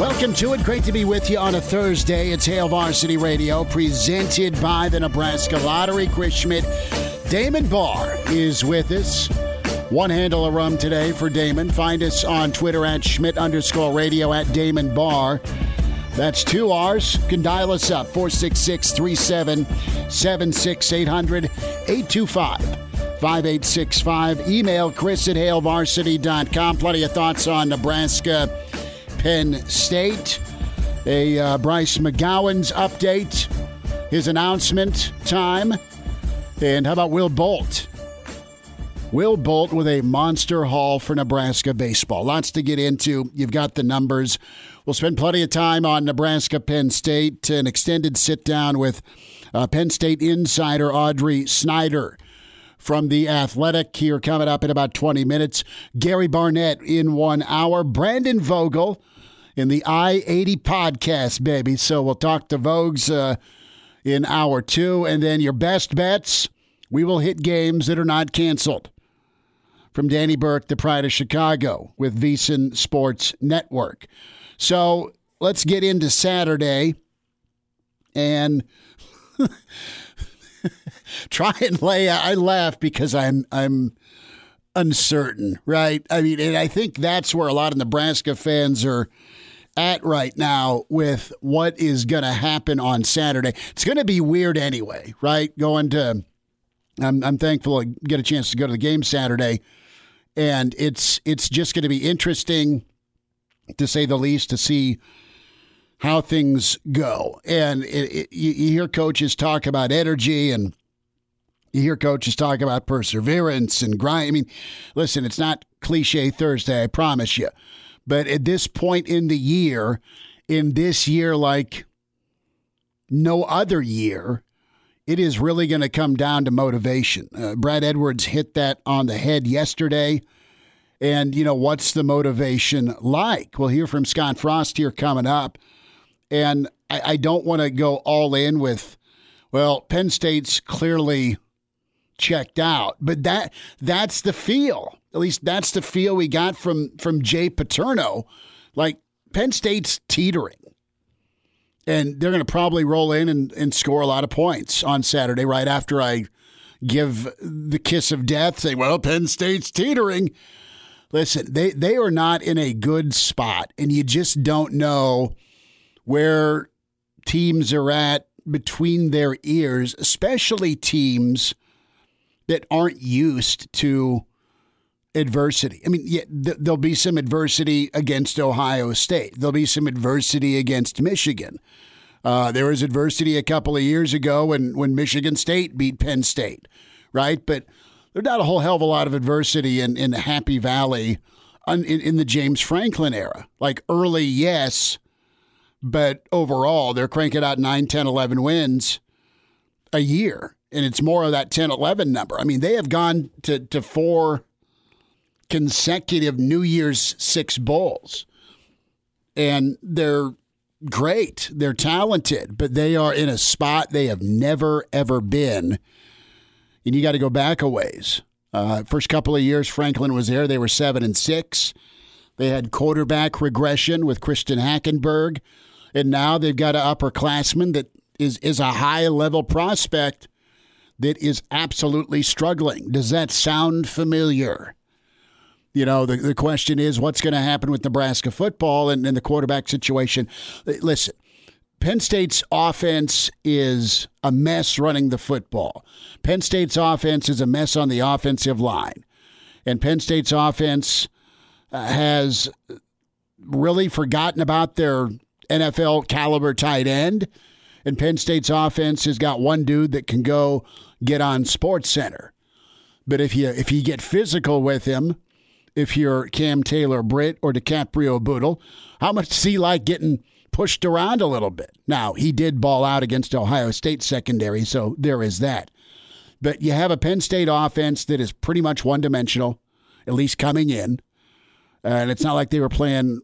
Welcome to it. Great to be with you on a Thursday. It's Hail Varsity Radio, presented by the Nebraska Lottery. Chris Schmidt. Damon Barr is with us. One handle of rum today for Damon. Find us on Twitter at Schmidt_radio, at Damon Barr. That's two R's. You can dial us up, 466-377-6800, 825-5865. Email Chris at HailVarsity.com. Plenty of thoughts on Nebraska, Penn State, a Bryce McGowens update, his announcement time, and how about Will Bolt? Will Bolt with a monster haul for Nebraska baseball. Lots to get into. You've got the numbers. We'll spend plenty of time on Nebraska, Penn State, an extended sit-down with Penn State insider Audrey Snyder from The Athletic here coming up in about 20 minutes. Gary Barnett in 1 hour. Brandon Vogel in the I-80 podcast, baby. So we'll talk to Vogues in hour two. And then your best bets. We will hit games that are not canceled. From Danny Burke, the Pride of Chicago, with VSiN Sports Network. So let's get into Saturday and try and lay out. I laugh because I'm uncertain, right? I mean, and I think that's where a lot of Nebraska fans are at right now with what is going to happen on Saturday. It's going to be weird anyway, right? I'm thankful I get a chance to go to the game Saturday, and it's just going to be interesting, to say the least, to see how things go. And you hear coaches talk about energy, and you hear coaches talk about perseverance and grind. I mean, listen, it's not cliche Thursday, I promise you. But at this point in the year, like no other year, it is really going to come down to motivation. Brad Edwards hit that on the head yesterday. And, you know, what's the motivation like? We'll hear from Scott Frost here coming up. And I don't want to go all in with, well, Penn State's clearly checked out, but that's the feel. At least that's the feel we got from Jay Paterno. Like, Penn State's teetering, and they're going to probably roll in and score a lot of points on Saturday. Right after I give the kiss of death, say, well, Penn State's teetering. Listen, they are not in a good spot, and you just don't know where teams are at between their ears, especially teams that aren't used to adversity. I mean, yeah, there'll be some adversity against Ohio State. There'll be some adversity against Michigan. There was adversity a couple of years ago when Michigan State beat Penn State, right? But there's not a whole hell of a lot of adversity in the Happy Valley in the James Franklin era. Like, early, yes, but overall, they're cranking out 9, 10, 11 wins a year. And it's more of that 10-11 number. I mean, they have gone to four consecutive New Year's Six bowls. And they're great. They're talented. But they are in a spot they have never, ever been. And you got to go back a ways. First couple of years Franklin was there, they were 7-6. They had quarterback regression with Christian Hackenberg. And now they've got an upperclassman that is a high-level prospect that is absolutely struggling. Does that sound familiar? You know, the question is, what's going to happen with Nebraska football and the quarterback situation? Listen, Penn State's offense is a mess running the football. Penn State's offense is a mess on the offensive line. And Penn State's offense has really forgotten about their NFL caliber tight end and Penn State's offense has got one dude that can go get on SportsCenter. But if you get physical with him, if you're Cam Taylor-Britt or DiCaprio Boodle, how much does he like getting pushed around a little bit? Now, he did ball out against Ohio State secondary, so there is that. But you have a Penn State offense that is pretty much one-dimensional, at least coming in. And it's not like they were playing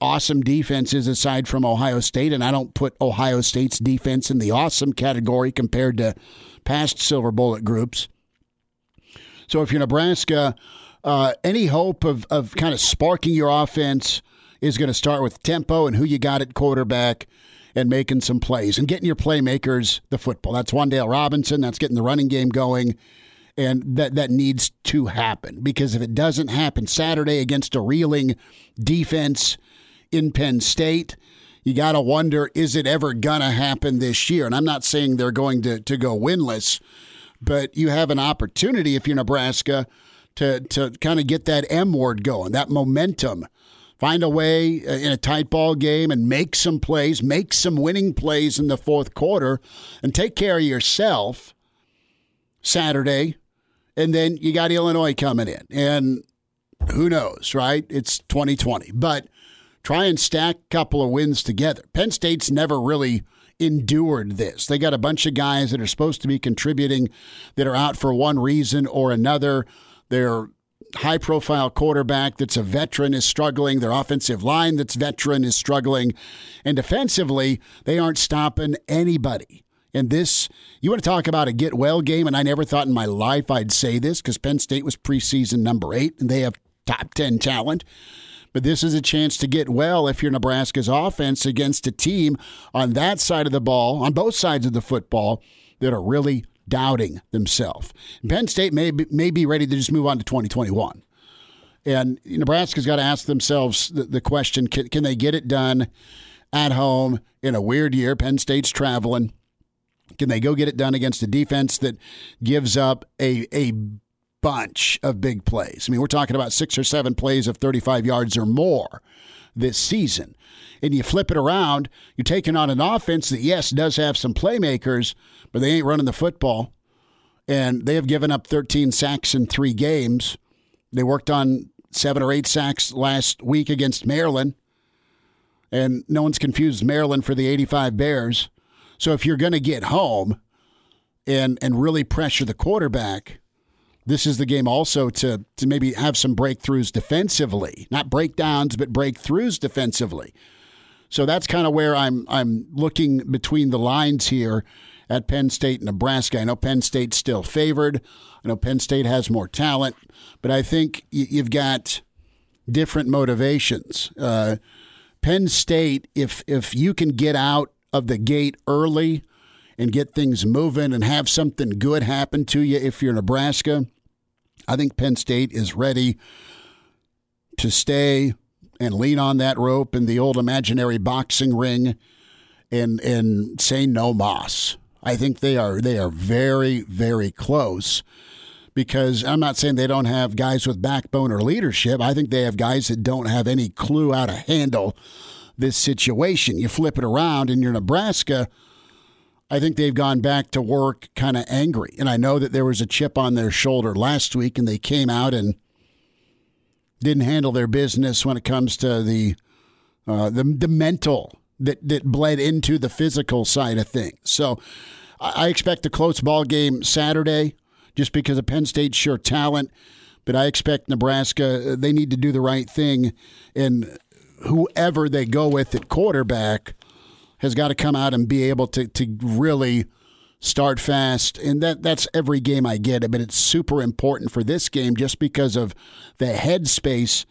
awesome defenses aside from Ohio State, and I don't put Ohio State's defense in the awesome category compared to past Silver Bullet groups. So if you're Nebraska, any hope of kind of sparking your offense is going to start with tempo and who you got at quarterback and making some plays and getting your playmakers the football. That's Wan'Dale Robinson. That's getting the running game going. And that needs to happen, because if it doesn't happen Saturday against a reeling defense in Penn State, you got to wonder, is it ever going to happen this year? And I'm not saying they're going to go winless, but you have an opportunity if you're Nebraska to kind of get that M word going, that momentum. Find a way in a tight ball game and make some plays, make some winning plays in the fourth quarter and take care of yourself Saturday. And then you got Illinois coming in. And who knows, right? It's 2020. But try and stack a couple of wins together. Penn State's never really endured this. They got a bunch of guys that are supposed to be contributing that are out for one reason or another. Their high-profile quarterback that's a veteran is struggling. Their offensive line that's veteran is struggling. And defensively, they aren't stopping anybody. And this, you want to talk about a get-well game, and I never thought in my life I'd say this because Penn State was preseason number 8, and they have top 10 talent. But this is a chance to get well if you're Nebraska's offense against a team on that side of the ball, on both sides of the football, that are really doubting themselves. And Penn State may be ready to just move on to 2021. And Nebraska's got to ask themselves the question, can they get it done at home in a weird year? Penn State's traveling. Can they go get it done against a defense that gives up a bunch of big plays? I mean, we're talking about 6 or 7 plays of 35 yards or more this season. And you flip it around, you're taking on an offense that, yes, does have some playmakers, but they ain't running the football. And they have given up 13 sacks in 3 games. They worked on 7 or 8 sacks last week against Maryland. And no one's confused Maryland for the 85 Bears. So if you're going to get home and really pressure the quarterback, this is the game also to maybe have some breakthroughs defensively. Not breakdowns, but breakthroughs defensively. So that's kind of where I'm looking between the lines here at Penn State and Nebraska. I know Penn State's still favored. I know Penn State has more talent. But I think you've got different motivations. Penn State, if you can get out of the gate early and get things moving and have something good happen to you if you're Nebraska, I think Penn State is ready to stay and lean on that rope in the old imaginary boxing ring and say no mas. I think they are very, very close, because I'm not saying they don't have guys with backbone or leadership. I think they have guys that don't have any clue how to handle this situation. You flip it around and you're Nebraska, I think they've gone back to work kind of angry. And I know that there was a chip on their shoulder last week and they came out and didn't handle their business when it comes to the mental that bled into the physical side of things. So I expect a close ball game Saturday just because of Penn State's sheer talent. But I expect Nebraska, they need to do the right thing, and whoever they go with at quarterback has got to come out and be able to really start fast. And that's every game, I get it, but it's super important for this game just because of the headspace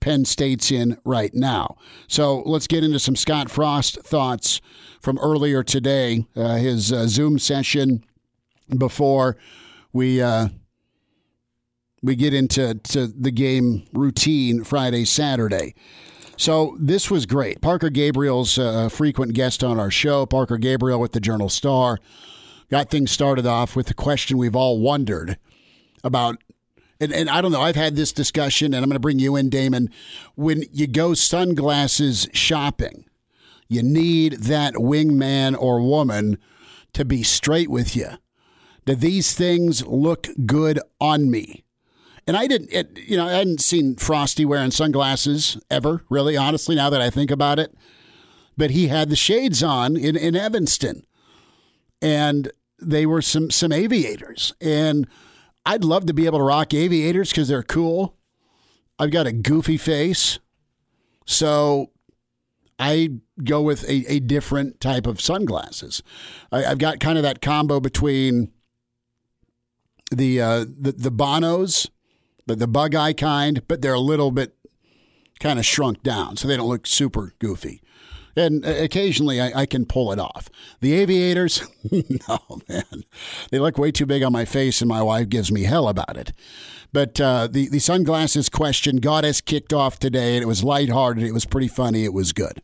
Penn State's in right now. So let's get into some Scott Frost thoughts from earlier today, his Zoom session before we get into the game routine Friday, Saturday. So this was great. Parker Gabriel's a frequent guest on our show. Parker Gabriel with the Journal Star got things started off with the question we've all wondered about. And I don't know, I've had this discussion, and I'm going to bring you in, Damon. When you go sunglasses shopping, You need that wingman or woman to be straight with you. Do these things look good on me? And I hadn't seen Frosty wearing sunglasses ever, really, honestly, now that I think about it. But he had the shades on in Evanston. And they were some aviators. And I'd love to be able to rock aviators because they're cool. I've got a goofy face. So I go with a different type of sunglasses. I've got kind of that combo between the Bonos, the bug eye kind, but they're a little bit kind of shrunk down, so they don't look super goofy. And occasionally I can pull it off. The aviators, no, man. They look way too big on my face, and my wife gives me hell about it. But the sunglasses question got us kicked off today, and it was lighthearted. It was pretty funny. It was good.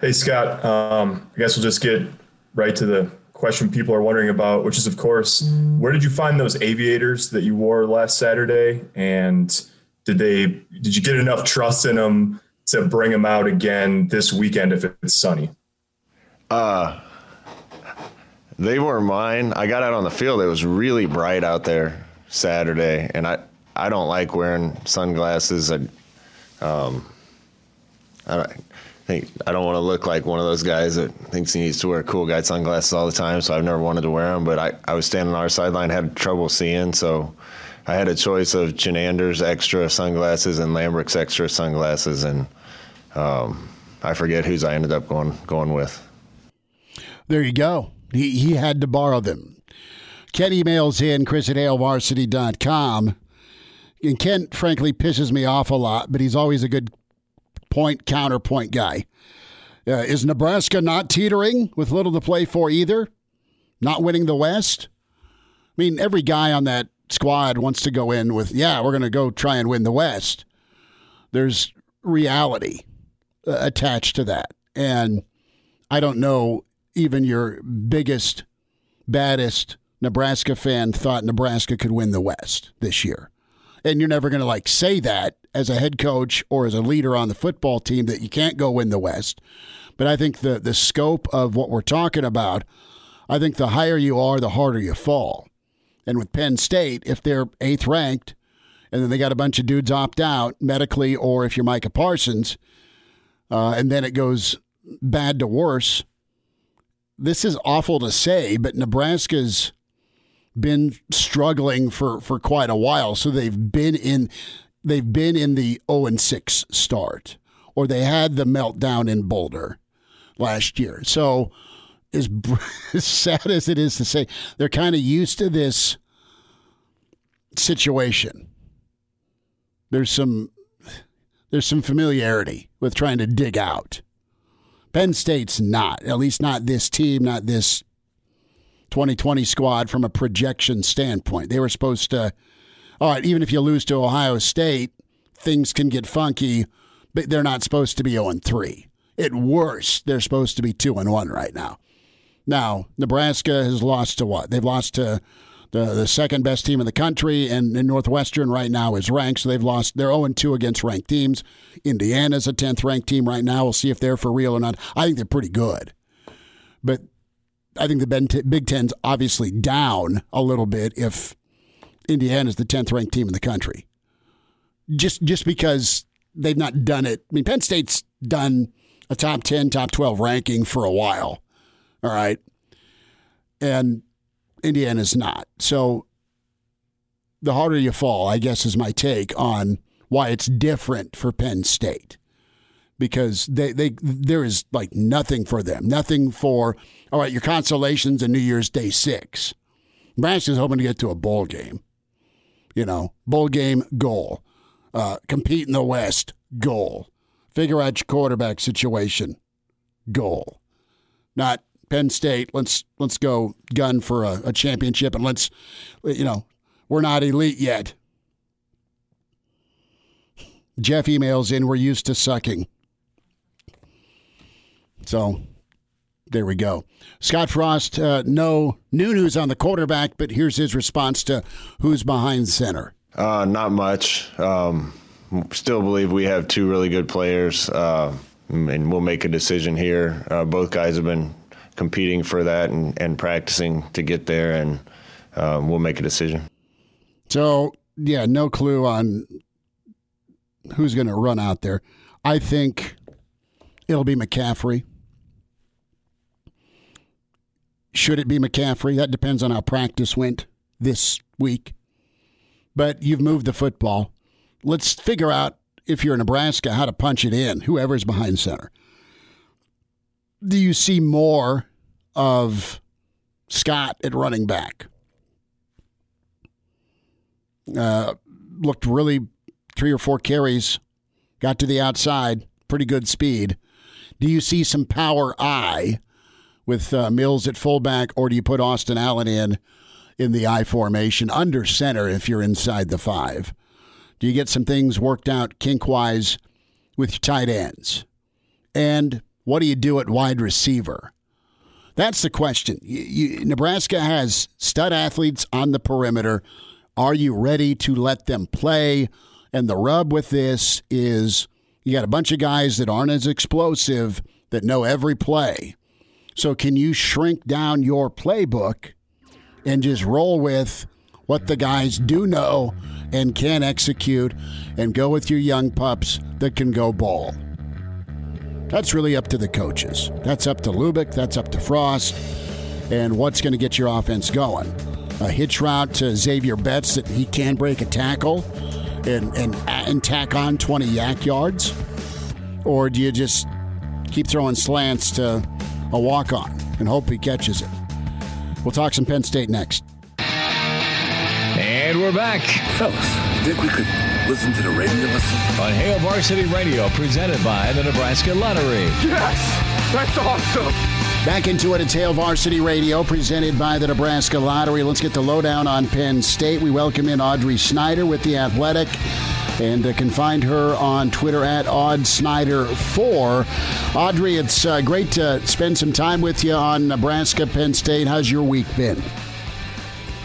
Hey, Scott, I guess we'll just get right to the question people are wondering about, which is, of course, where did you find those aviators that you wore last Saturday? And did you get enough trust in them to bring them out again this weekend if it's sunny? They were mine. I got out on the field. It was really bright out there Saturday, and I don't like wearing sunglasses. I don't want to look like one of those guys that thinks he needs to wear cool guy sunglasses all the time, so I've never wanted to wear them. But I was standing on our sideline, had trouble seeing, so I had a choice of Chenander's extra sunglasses and Lambrick's extra sunglasses, and I forget whose I ended up going with. There you go. He had to borrow them. Ken emails in, chris@hailvarsity.com. And Ken, frankly, pisses me off a lot, but he's always a good counterpoint guy. Is Nebraska not teetering with little to play for either? Not winning the West? I mean, every guy on that squad wants to go in with, yeah, we're going to go try and win the West. There's reality attached to that. And I don't know, even your biggest, baddest Nebraska fan thought Nebraska could win the West this year. And you're never going to say that as a head coach or as a leader on the football team that you can't go win the West. But I think the scope of what we're talking about, I think the higher you are, the harder you fall. And with Penn State, if they're 8th ranked and then they got a bunch of dudes opt out medically, or if you're Micah Parsons, and then it goes bad to worse. This is awful to say, but Nebraska's been struggling for quite a while. So they've been in the 0-6 start, or they had the meltdown in Boulder last year. So as sad as it is to say, they're kind of used to this situation. There's some familiarity with trying to dig out. Penn State's not, at least not this team, not this 2020 squad from a projection standpoint. They were supposed to, all right, even if you lose to Ohio State, things can get funky, but they're not supposed to be 0-3. At worst, they're supposed to be 2-1 right now. Now, Nebraska has lost to what? They've lost to the second best team in the country, and Northwestern right now is ranked, so they've lost. They're 0-2 against ranked teams. Indiana's a 10th ranked team right now. We'll see if they're for real or not. I think they're pretty good. But I think the Big Ten's obviously down a little bit if Indiana's the 10th ranked team in the country. Just because they've not done it. I mean, Penn State's done a top 10, top 12 ranking for a while. All right. And Indiana's not. So the harder you fall, I guess, is my take on why it's different for Penn State. Because there is nothing for them. Nothing for, all right, your consolations and New Year's Day 6. Nebraska's hoping to get to a bowl game. Bowl game, goal. Compete in the West, goal. Figure out your quarterback situation, goal. Not Penn State, let's go gun for a championship, and let's, we're not elite yet. Jeff emails in, we're used to sucking. So there we go. Scott Frost, no new news on the quarterback, but here's his response to who's behind center. Not much. Still believe we have two really good players. and we'll make a decision here. Both guys have been competing for that and practicing to get there, and we'll make a decision. So, yeah, no clue on who's going to run out there. I think it'll be McCaffrey. Should it be McCaffrey? That depends on how practice went this week. But you've moved the football. Let's figure out, if you're in Nebraska, how to punch it in, whoever's behind center. Do you see more of Scott at running back? Looked really 3 or 4 carries, got to the outside, pretty good speed. Do you see some power eye with Mills at fullback, or do you put Austin Allen in the I formation under center if you're inside the 5? Do you get some things worked out kink-wise with your tight ends? And what do you do at wide receiver? That's the question. Nebraska has stud athletes on the perimeter. Are you ready to let them play? And the rub with this is you got a bunch of guys that aren't as explosive that know every play. So can you shrink down your playbook and just roll with what the guys do know and can execute, and go with your young pups that can go ball? That's really up to the coaches. That's up to Lubick. That's up to Frost. And what's going to get your offense going? A hitch route to Xavier Betts that he can break a tackle and tack on 20 yak yards? Or do you just keep throwing slants to a walk-on and hope he catches it? We'll talk some Penn State next. And we're back. Fellas, you think we could listen to the radio? On Hail Varsity Radio, presented by the Nebraska Lottery. Yes! That's awesome! Back into it. It's Hail Varsity Radio, presented by the Nebraska Lottery. Let's get the lowdown on Penn State. We welcome in Audrey Snyder with The Athletic, and can find her on Twitter at @AudSnyder4. Audrey, it's great to spend some time with you on Nebraska, Penn State. How's your week been?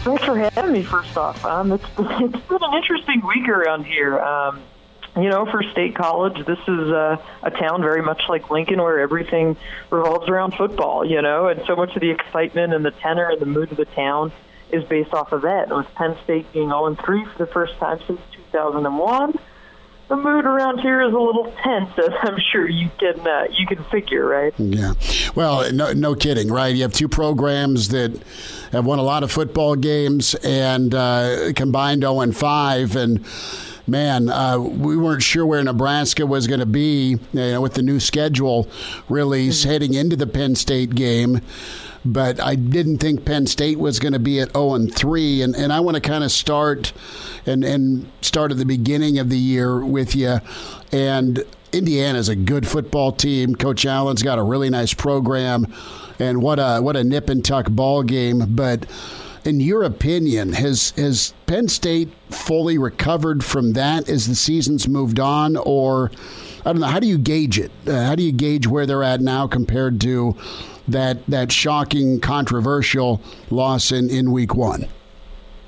Thanks for having me, first off. It's been an interesting week around here. You know, for State College, this is a town very much like Lincoln where everything revolves around football, you know, and so much of the excitement and the tenor and the mood of the town is based off of that. And with Penn State being 0-3 for the first time since 2001, the mood around here is a little tense, as I'm sure you can figure, right? Yeah. Well, no kidding, right? You have two programs that have won a lot of football games and combined 0-5, and man, we weren't sure where Nebraska was going to be, with the new schedule release heading into the Penn State game. But I didn't think Penn State was going to be at 0-3. And I want to kind of start at the beginning of the year with you. And Indiana's a good football team. Coach Allen's got a really nice program. And what a nip-and-tuck ball game. But in your opinion, has Penn State fully recovered from that as the season's moved on? Or, I don't know, how do you gauge it? How do you gauge where they're at now compared to that shocking, controversial loss in week one?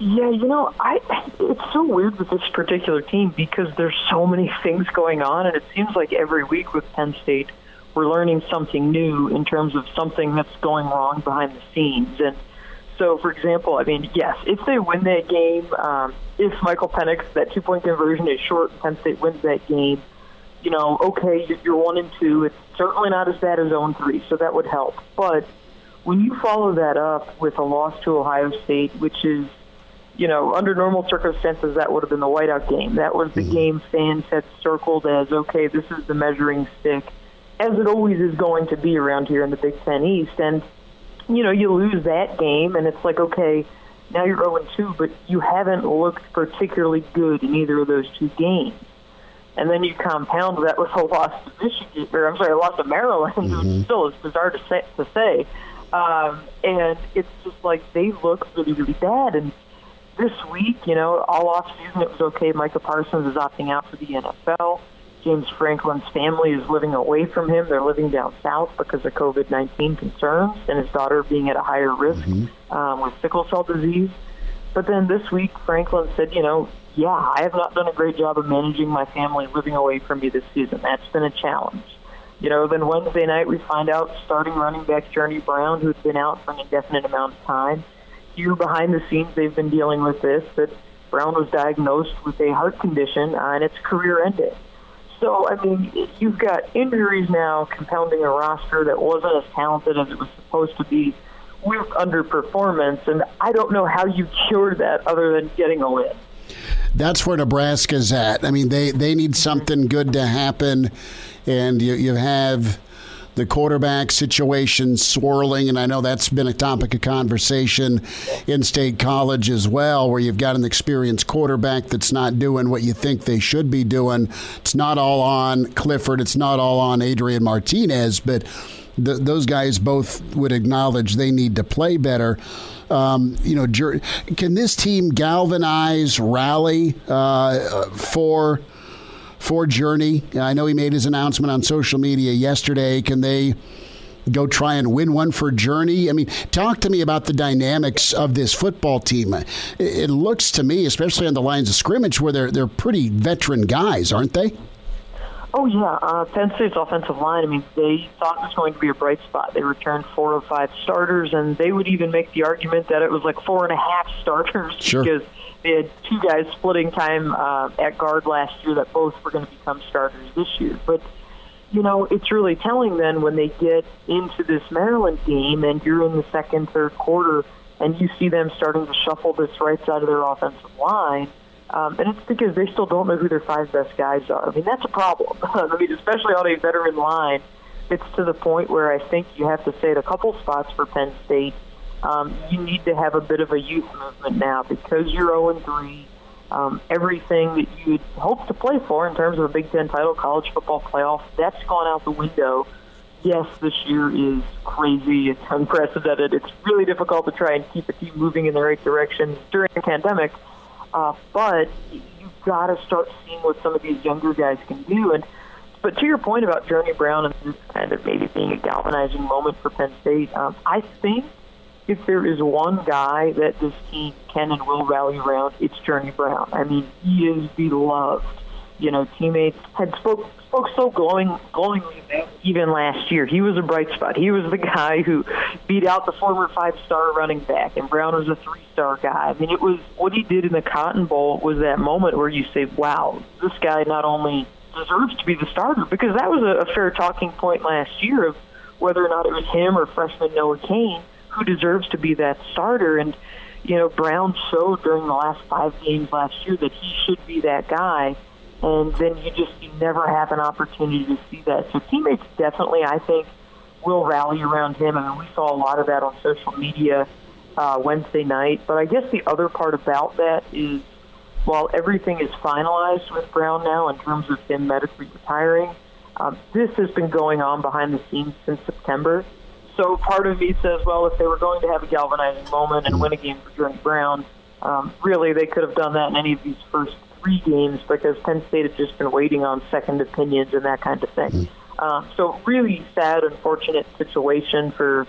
Yeah, it's so weird with this particular team because there's so many things going on, and it seems like every week with Penn State we're learning something new in terms of something that's going wrong behind the scenes. And so, for example, I mean, yes, if they win that game, if Michael Penix, that two-point conversion is short, Penn State wins that game, you know, okay, you're 1-2. It's certainly not as bad as 0-3, so that would help. But when you follow that up with a loss to Ohio State, which is, you know, under normal circumstances, that would have been the whiteout game. That was the game fans had circled as, okay, this is the measuring stick, as it always is going to be around here in the Big Ten East. And, you know, you lose that game, and it's like, okay, now you're 0-2, but you haven't looked particularly good in either of those two games. And then you compound that with a loss to Michigan, or I'm sorry, a loss to Maryland, which still is bizarre to say. And it's just like they look really, really bad. And this week, you know, all off season it was okay. Micah Parsons is opting out for the NFL. James Franklin's family is living away from him. They're living down south because of COVID-19 concerns and his daughter being at a higher risk with sickle cell disease. But then this week, Franklin said, you know, yeah, I have not done a great job of managing my family living away from me this season. That's been a challenge. You know, then Wednesday night we find out starting running back Journey Brown, who's been out for an indefinite amount of time. Here behind the scenes, they've been dealing with this, that Brown was diagnosed with a heart condition and it's career-ended. So, I mean, you've got injuries now compounding a roster that wasn't as talented as it was supposed to be with underperformance, and I don't know how you cure that other than getting a win. That's where Nebraska's at. I mean, they need something good to happen, and you have the quarterback situation swirling, and I know that's been a topic of conversation in State College as well, where you've got an experienced quarterback that's not doing what you think they should be doing. It's not all on Clifford. It's not all on Adrian Martinez, but those guys both would acknowledge they need to play better. Can this team galvanize, rally for Journey? I know he made his announcement on social media yesterday. Can they go try and win one for Journey? I mean, talk to me about the dynamics of this football team. It looks to me, especially on the lines of scrimmage, where they're pretty veteran guys, aren't they? Oh, yeah. Penn State's offensive line, I mean, they thought it was going to be a bright spot. They returned 4 of 5 starters, and they would even make the argument that it was like 4.5 starters because they had 2 guys splitting time at guard last year that both were going to become starters this year. But, you know, it's really telling then when they get into this Maryland game and you're in the second, third quarter, and you see them starting to shuffle this right side of their offensive line. And it's because they still don't know who their 5 best guys are. I mean, that's a problem. I mean, especially on a veteran line, it's to the point where I think you have to say at a couple spots for Penn State, you need to have a bit of a youth movement now because you're 0-3. Everything that you hoped to play for in terms of a Big Ten title, college football playoff, that's gone out the window. Yes, this year is crazy. It's unprecedented. It's really difficult to try and keep a team moving in the right direction during a pandemic. But you've got to start seeing what some of these younger guys can do. But to your point about Journey Brown and this kind of maybe being a galvanizing moment for Penn State, I think if there is one guy that this team can and will rally around, it's Journey Brown. I mean, he is beloved. You know, teammates had spoke so glowingly even last year. He was a bright spot. He was the guy who beat out the former 5-star running back, and Brown was a 3-star guy. I mean, it was what he did in the Cotton Bowl was that moment where you say, wow, this guy not only deserves to be the starter, because that was a fair talking point last year of whether or not it was him or freshman Noah Kane who deserves to be that starter. And, you know, Brown showed during the last 5 games last year that he should be that guy. And then you never have an opportunity to see that. So teammates definitely, I think, will rally around him. I mean, we saw a lot of that on social media Wednesday night. But I guess the other part about that is while everything is finalized with Brown now in terms of him medically retiring, this has been going on behind the scenes since September. So part of me says, well, if they were going to have a galvanizing moment and win a game for Journey Brown, really they could have done that in any of these first 3 games because Penn State has just been waiting on second opinions and that kind of thing. So really sad, unfortunate situation for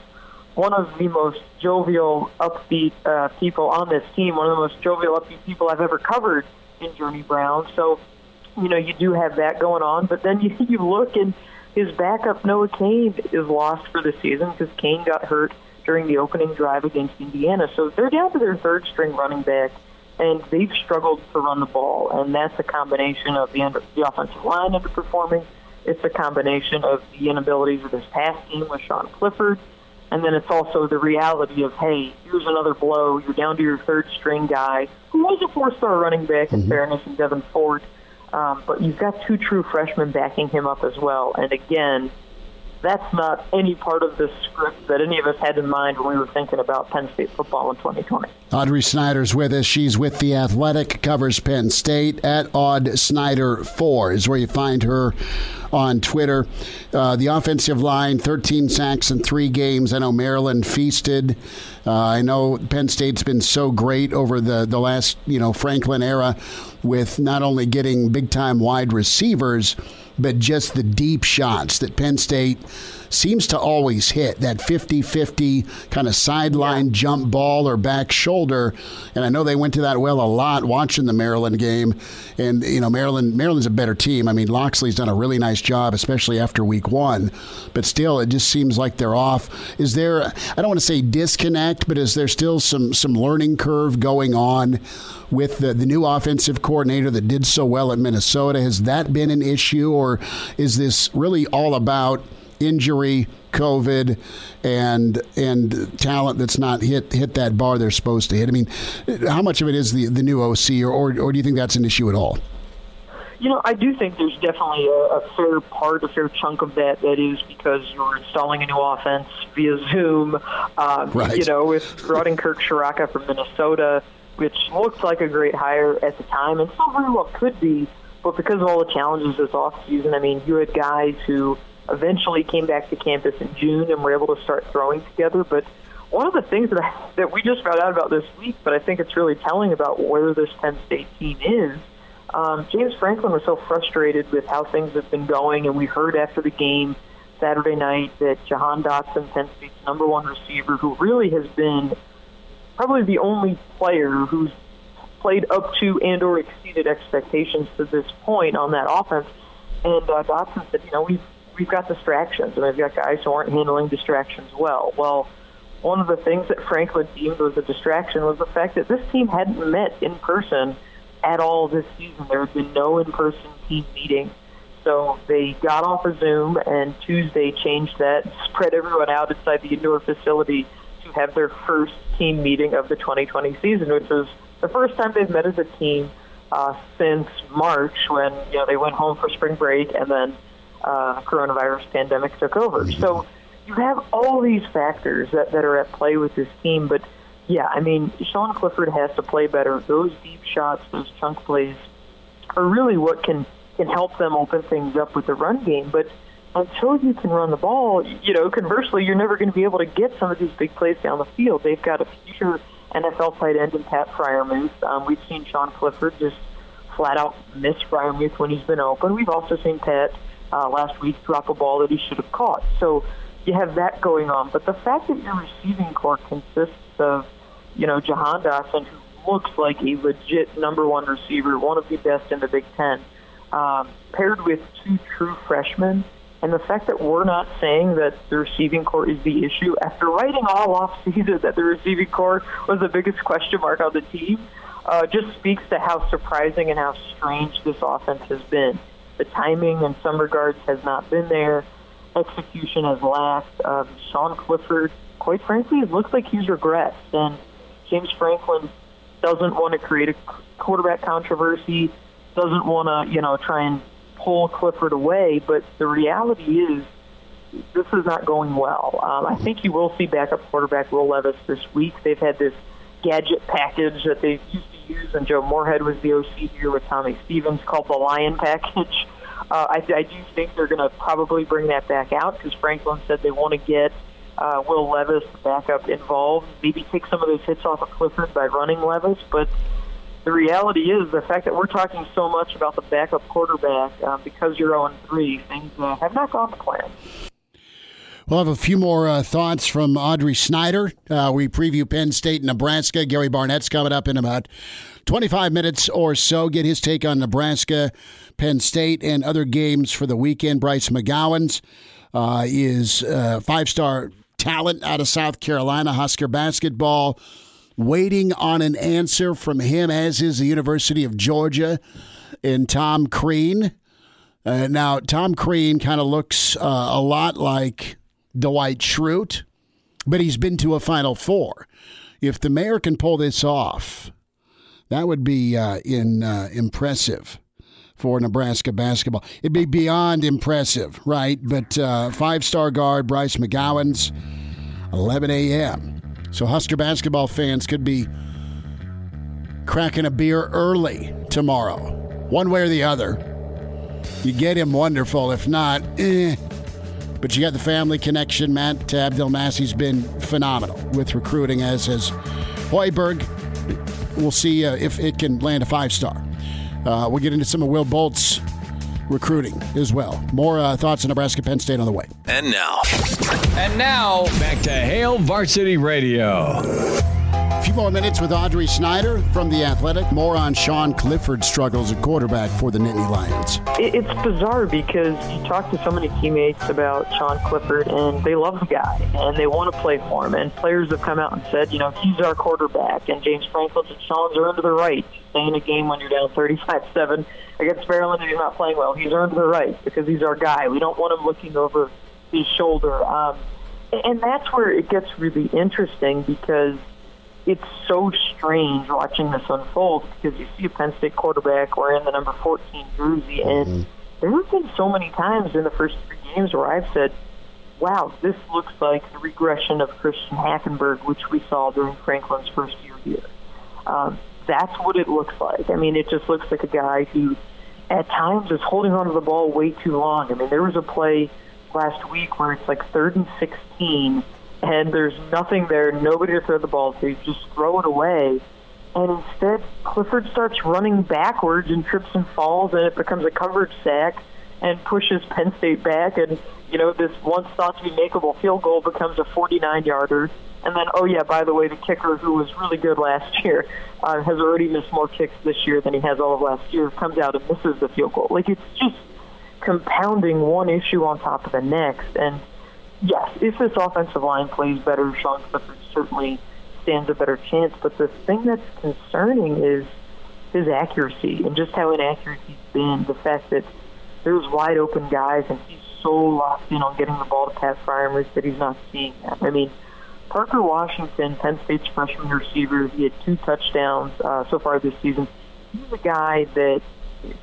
one of the most jovial, upbeat people on this team, one of the most jovial, upbeat people I've ever covered in Journey Brown. So, you know, you do have that going on. But then you look and his backup, Noah Kane, is lost for the season because Kane got hurt during the opening drive against Indiana. So they're down to their 3rd-string running back. And they've struggled to run the ball, and that's a combination of the offensive line underperforming. It's a combination of the inabilities of this pass game with Sean Clifford, and then it's also the reality of, hey, here's another blow. You're down to your 3rd-string guy, who was a 4-star running back, in fairness, and Devin Ford. But you've got 2 true freshmen backing him up as well. And, again, that's not any part of the script that any of us had in mind when we were thinking about Penn State football in 2020. Audrey Snyder's with us. She's with The Athletic, covers Penn State. At Aud Snyder 4 is where you find her on Twitter. The offensive line, 13 sacks in 3 games. I know Maryland feasted. I know Penn State's been so great over the last, Franklin era with not only getting big-time wide receivers, but just the deep shots that Penn State seems to always hit that 50-50 kind of sideline jump ball or back shoulder. And I know they went to that well a lot watching the Maryland game. And, you know, Maryland's a better team. I mean, Loxley's done a really nice job, especially after week one. But still, it just seems like they're off. Is there, I don't want to say disconnect, but is there still some learning curve going on with the new offensive coordinator that did so well at Minnesota? Has that been an issue, or is this really all about injury, COVID, and talent that's not hit that bar they're supposed to hit? I mean, how much of it is the new OC, or do you think that's an issue at all? You know, I do think there's definitely a fair chunk of that is because you're installing a new offense via Zoom. Right. You know, with Rodden Kirk-Shiraka from Minnesota, which looked like a great hire at the time and still very well could be, but because of all the challenges this offseason, I mean, you had guys who eventually came back to campus in June and were able to start throwing together. But one of the things that we just found out about this week, but I think it's really telling about where this Penn State team is, James Franklin was so frustrated with how things have been going, and we heard after the game Saturday night that Jahan Dotson, Penn State's number one receiver, who really has been probably the only player who's played up to and or exceeded expectations to this point on that offense, and Dotson said, you know, we've got distractions, and I've got guys who aren't handling distractions well. Well, one of the things that Franklin deemed was a distraction was the fact that this team hadn't met in person at all this season. There had been no in-person team meeting. So they got off of Zoom, and Tuesday changed that, spread everyone out inside the indoor facility to have their first team meeting of the 2020 season, which was the first time they've met as a team since March, when, you know, they went home for spring break and then coronavirus pandemic took over. So you have all these factors that are at play with this team, but yeah, I mean, Sean Clifford has to play better. Those deep shots, those chunk plays are really what can help them open things up with the run game. But until you can run the ball, you know, conversely, you're never going to be able to get some of these big plays down the field. They've got a future NFL tight end in Pat Freiermuth. We've seen Sean Clifford just flat-out miss Freiermuth when he's been open. We've also seen Pat last week drop a ball that he should have caught. So you have that going on. But the fact that your receiving corps consists of, you know, Jahan Dotson, who looks like a legit number one receiver, one of the best in the Big Ten, paired with two true freshmen, and the fact that we're not saying that the receiving corps is the issue after writing all offseason that the receiving corps was the biggest question mark on the team, just speaks to how surprising and how strange this offense has been. The timing in some regards has not been there. Execution has lacked. Sean Clifford, quite frankly, it looks like he's regressed, and James Franklin doesn't want to create a quarterback controversy, doesn't want to, you know, try and pull Clifford away, but the reality is this is not going well. I think you will see backup quarterback Will Levis this week. They've had this gadget package that they used to use, and Joe Moorhead was the OC here with Tommy Stevens, called the Lion package. I do think they're going to probably bring that back out because Franklin said they want to get Will Levis, the backup, involved, maybe take some of those hits off of Clifford by running Levis. But the reality is the fact that we're talking so much about the backup quarterback because you're 0-3, things have not gone to plan. We'll have a few more thoughts from Audrey Snyder. We preview Penn State, Nebraska. Gary Barnett's coming up in about 25 minutes or so. Get his take on Nebraska, Penn State, and other games for the weekend. Bryce McGowens is five-star talent out of South Carolina, Husker basketball. Waiting on an answer from him, as is the University of Georgia and Tom Crean. Now, Tom Crean kind of looks a lot like Dwight Schrute, but he's been to a Final Four. If the mayor can pull this off, that would be impressive for Nebraska basketball. It'd be beyond impressive, right? But five-star guard Bryce McGowens, 11 a.m. So Husker basketball fans could be cracking a beer early tomorrow, one way or the other. You get him, wonderful. If not, But you got the family connection. Matt Abdelmassey's been phenomenal with recruiting, as has Hoiberg. We'll see if it can land a five-star. We'll get into some of Will Bolt's recruiting as well. More thoughts on Nebraska-Penn State on the way. And now, back to Hail Varsity Radio. A few more minutes with Audrey Snyder from The Athletic. More on Sean Clifford's struggles at quarterback for the Nittany Lions. It's bizarre because you talk to so many teammates about Sean Clifford, and they love the guy, and they want to play for him. And players have come out and said, you know, he's our quarterback. And James Franklin and Sean's earned the right to stay in a game when you're down 35-7 against Maryland and he's not playing well. He's earned the right because he's our guy. We don't want him looking over his shoulder. And that's where it gets really interesting because it's so strange watching this unfold because you see a Penn State quarterback wearing the number 14 jersey, and there have been so many times in the first three games where I've said, wow, this looks like the regression of Christian Hackenberg, which we saw during Franklin's first year here. That's what it looks like. I mean, it just looks like a guy who at times is holding onto the ball way too long. I mean, there was a play last week where it's like 3rd and 16, and there's nothing there, nobody to throw the ball to, just throw it away. And instead, Clifford starts running backwards and trips and falls, and it becomes a coverage sack and pushes Penn State back. And, you know, this once thought to be makeable field goal becomes a 49-yarder. And then, oh, yeah, by the way, the kicker, who was really good last year, has already missed more kicks this year than he has all of last year, comes out and misses the field goal. Like, it's just compounding one issue on top of the next. And yes, if this offensive line plays better, Sean Clifford certainly stands a better chance. But the thing that's concerning is his accuracy and just how inaccurate he's been. The fact that there's wide open guys and he's so locked in on getting the ball to Pat Freiermuth that he's not seeing that. I mean, Parker Washington, Penn State's freshman receiver, he had 2 touchdowns so far this season. He's a guy that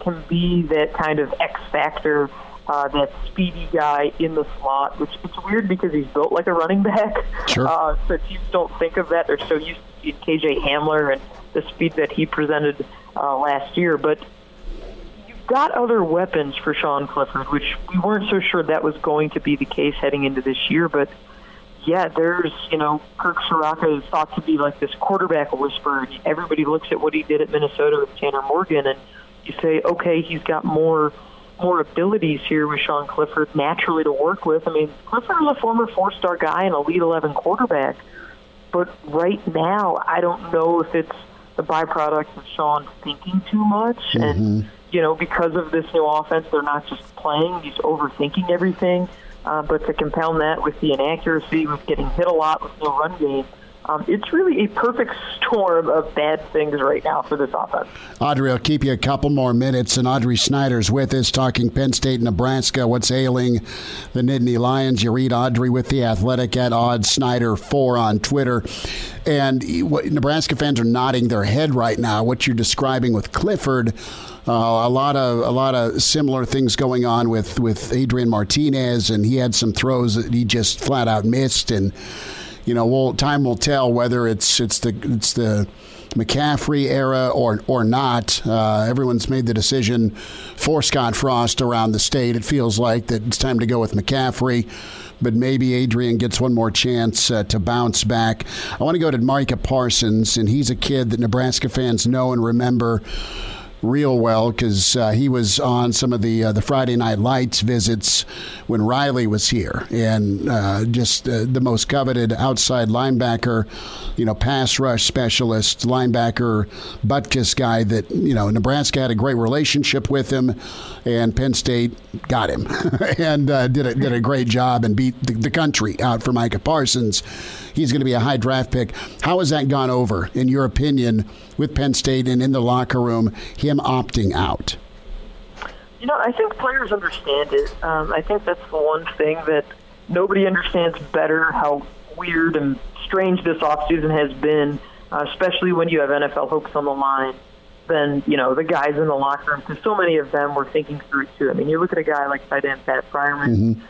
can be that kind of X factor, that speedy guy in the slot, which it's weird because he's built like a running back. Sure. So teams don't think of that. They're so used to seeing K.J. Hamler and the speed that he presented last year. But you've got other weapons for Sean Clifford, which we weren't so sure that was going to be the case heading into this year. But, yeah, there's, you know, Kirk Soraka is thought to be like this quarterback whisperer. Everybody looks at what he did at Minnesota with Tanner Morgan, and you say, okay, he's got more abilities here with Sean Clifford naturally to work with. I mean, Clifford is a former 4-star guy and Elite 11 quarterback, but right now I don't know if it's the byproduct of Sean thinking too much. Mm-hmm. And, you know, because of this new offense, they're not just playing, he's overthinking everything. But to compound that with the inaccuracy, with getting hit a lot, with no run game, it's really a perfect storm of bad things right now for this offense. Audrey, I'll keep you a couple more minutes, and Audrey Snyder's with us talking Penn State, Nebraska, what's ailing the Nittany Lions. You read Audrey with The Athletic at @AudSnyder4 on Twitter. And Nebraska fans are nodding their head right now. What you're describing with Clifford, a lot of similar things going on with Adrian Martinez, and he had some throws that he just flat out missed. And you know, time will tell whether it's the McCaffrey era or not. Everyone's made the decision for Scott Frost around the state. It feels like that it's time to go with McCaffrey, but maybe Adrian gets one more chance to bounce back. I want to go to Micah Parsons, and he's a kid that Nebraska fans know and remember real well because he was on some of the Friday Night Lights visits when Riley was here, and just the most coveted outside linebacker, you know, pass rush specialist, linebacker, butt kiss guy that, you know, Nebraska had a great relationship with him, and Penn State got him and did a great job and beat the country out for Micah Parsons. He's going to be a high draft pick. How has that gone over, in your opinion, with Penn State and in the locker room, him opting out? You know, I think players understand it. I think that's the one thing that nobody understands better, how weird and strange this offseason has been, especially when you have NFL hopes on the line, than, you know, the guys in the locker room, because so many of them were thinking through it, too. I mean, you look at a guy like tight end Pat Freiermuth. Mm-hmm.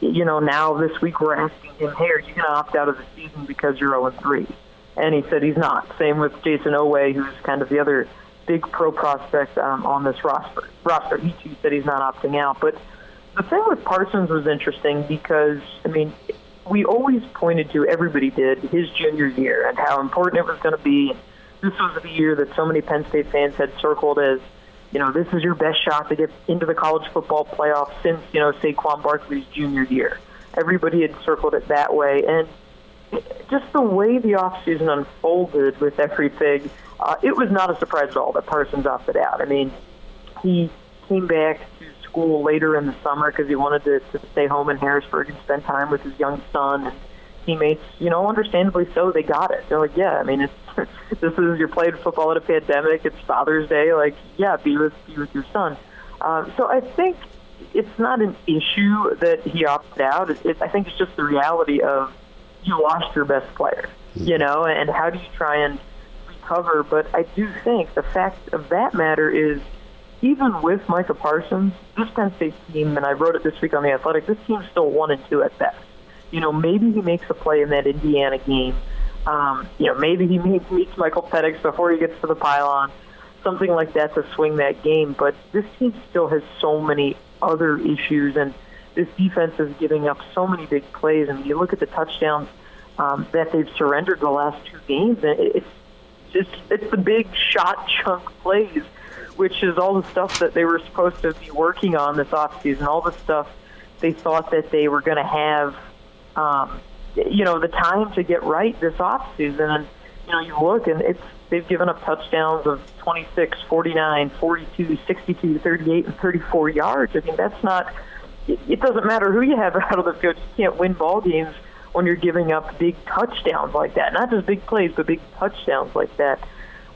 You know, now this week we're asking him, hey, are you going to opt out of the season because you're 0-3? And he said he's not. Same with Jason Oweh, who's kind of the other big pro prospect on this roster. He too said he's not opting out. But the thing with Parsons was interesting because, I mean, we always pointed to, everybody did, his junior year and how important it was going to be. This was the year that so many Penn State fans had circled as you know, this is your best shot to get into the college football playoff since, you know, Saquon Barkley's junior year. Everybody had circled it that way. And just the way the offseason unfolded with everything, it was not a surprise at all that Parsons opted out. I mean, he came back to school later in the summer because he wanted to stay home in Harrisburg and spend time with his young son. And teammates, you know, understandably so, they got it. They're like, yeah, I mean, it's this is, you're playing football in a pandemic. It's Father's Day. Like, yeah, be with your son. So I think it's not an issue that he opted out. I think it's just the reality of you lost your best player, you know, and how do you try and recover? But I do think the fact of that matter is, even with Micah Parsons, this Penn State team, and I wrote it this week on The Athletic, this team's still 1-2 at best. You know, maybe he makes a play in that Indiana game. You know, maybe he meets Michael Penix before he gets to the pylon, something like that to swing that game. But this team still has so many other issues, and this defense is giving up so many big plays. I mean, you look at the touchdowns that they've surrendered the last two games, and it's the big shot chunk plays, which is all the stuff that they were supposed to be working on this offseason, all the stuff they thought that they were going to have, you know, the time to get right this offseason. And, you know, you look, and they've given up touchdowns of 26, 49, 42, 62, 38, and 34 yards. I mean, that's not – it doesn't matter who you have out of the field. You can't win ball games when you're giving up big touchdowns like that. Not just big plays, but big touchdowns like that.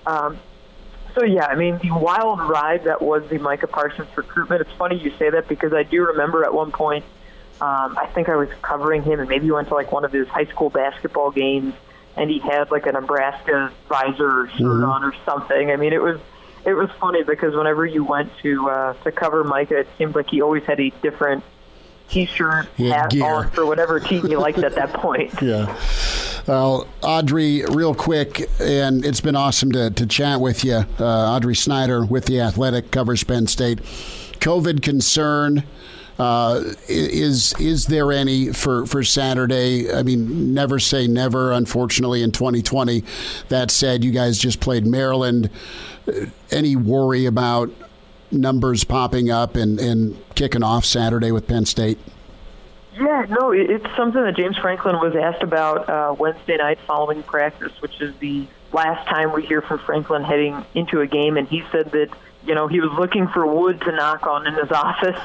So, yeah, I mean, the wild ride that was the Micah Parsons recruitment. It's funny you say that because I do remember at one point, I think I was covering him and maybe went to like one of his high school basketball games, and he had like a Nebraska visor shirt on or something. I mean, it was funny because whenever you went to cover Micah, it seemed like he always had a different T-shirt, hat, off, or whatever team he liked at that point. Yeah. Well, Audrey, real quick, and it's been awesome to chat with you. Audrey Snyder with The Athletic, covers Penn State. COVID concern, is there any for Saturday? I mean, never say never, unfortunately, in 2020. That said, you guys just played Maryland. Any worry about numbers popping up and kicking off Saturday with Penn State? Yeah, no, it's something that James Franklin was asked about Wednesday night following practice, which is the last time we hear from Franklin heading into a game, and he said that, you know, he was looking for wood to knock on in his office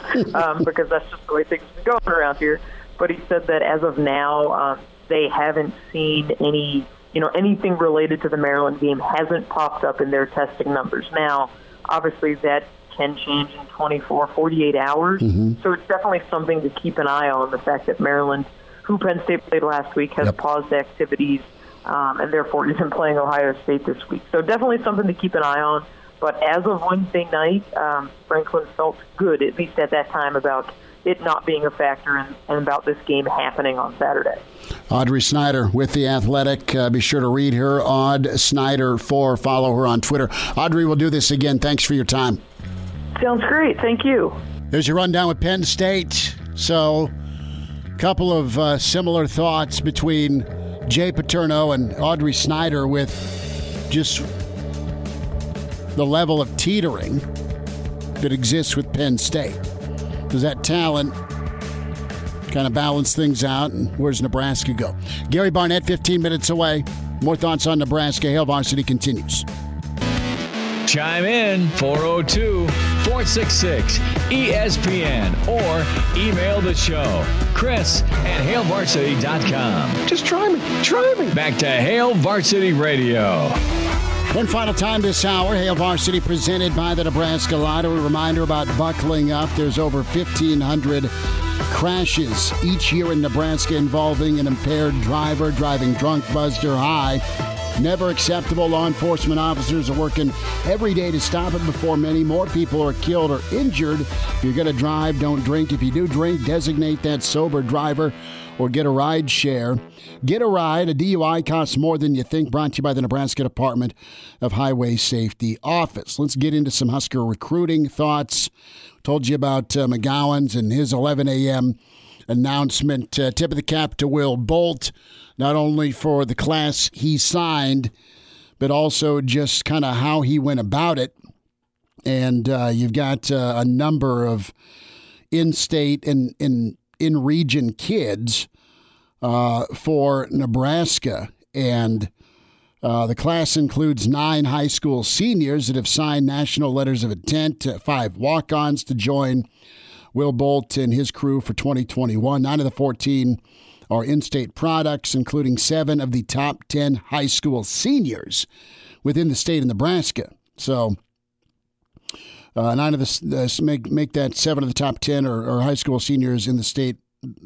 because that's just the way things have been going around here. But he said that as of now, they haven't seen any, you know, anything related to the Maryland game hasn't popped up in their testing numbers. Now, obviously, that can change in 24, 48 hours. So it's definitely something to keep an eye on, the fact that Maryland, who Penn State played last week, has paused activities and therefore isn't playing Ohio State this week. So definitely something to keep an eye on. But as of Wednesday night, Franklin felt good, at least at that time, about it not being a factor and about this game happening on Saturday. Audrey Snyder with The Athletic. Be sure to read her, Aud Snyder, follow her on Twitter. Audrey, we'll do this again. Thanks for your time. Sounds great. Thank you. There's your rundown with Penn State. So, a couple of similar thoughts between Jay Paterno and Audrey Snyder with just the level of teetering that exists with Penn State. Does that talent kind of balance things out, and where's Nebraska go? Gary Barnett, 15 minutes away. More thoughts on Nebraska. Hail Varsity continues. Chime in 402-466-ESPN or email the show, chris@hailvarsity.com. Just try me. Back to Hail Varsity Radio. One final time this hour, Hail Varsity presented by the Nebraska Lottery. Reminder about buckling up. There's over 1,500 crashes each year in Nebraska involving an impaired driver, driving drunk, buzzed or high. Never acceptable. Law enforcement officers are working every day to stop it before many more people are killed or injured. If you're going to drive, don't drink. If you do drink, designate that sober driver or get a ride share. Get a ride. A DUI costs more than you think. Brought to you by the Nebraska Department of Highway Safety Office. Let's get into some Husker recruiting thoughts. Told you about McGowens and his 11 a.m. announcement. Tip of the cap to Will Bolt, not only for the class he signed, but also just kind of how he went about it And you've got a number of in-state and in-region kids for Nebraska. And the class includes 9 high school seniors that have signed national letters of intent, 5 walk-ons to join Will Bolt and his crew for 2021. 9 of the 14 are in-state products, including 7 of the top 10 high school seniors within the state of Nebraska. So 9 of the make that 7 of the top 10 are high school seniors in the state,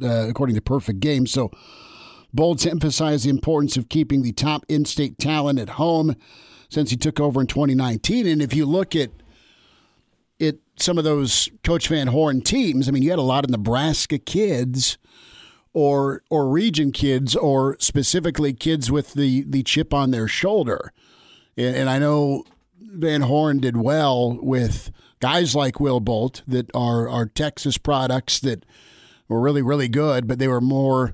according to Perfect Game. So Bolts emphasized the importance of keeping the top in-state talent at home since he took over in 2019. And if you look at it, some of those Coach Van Horn teams, I mean, you had a lot of Nebraska kids or region kids or specifically kids with the chip on their shoulder. And I know Van Horn did well with guys like Will Bolt that are Texas products that were really, really good, but they were more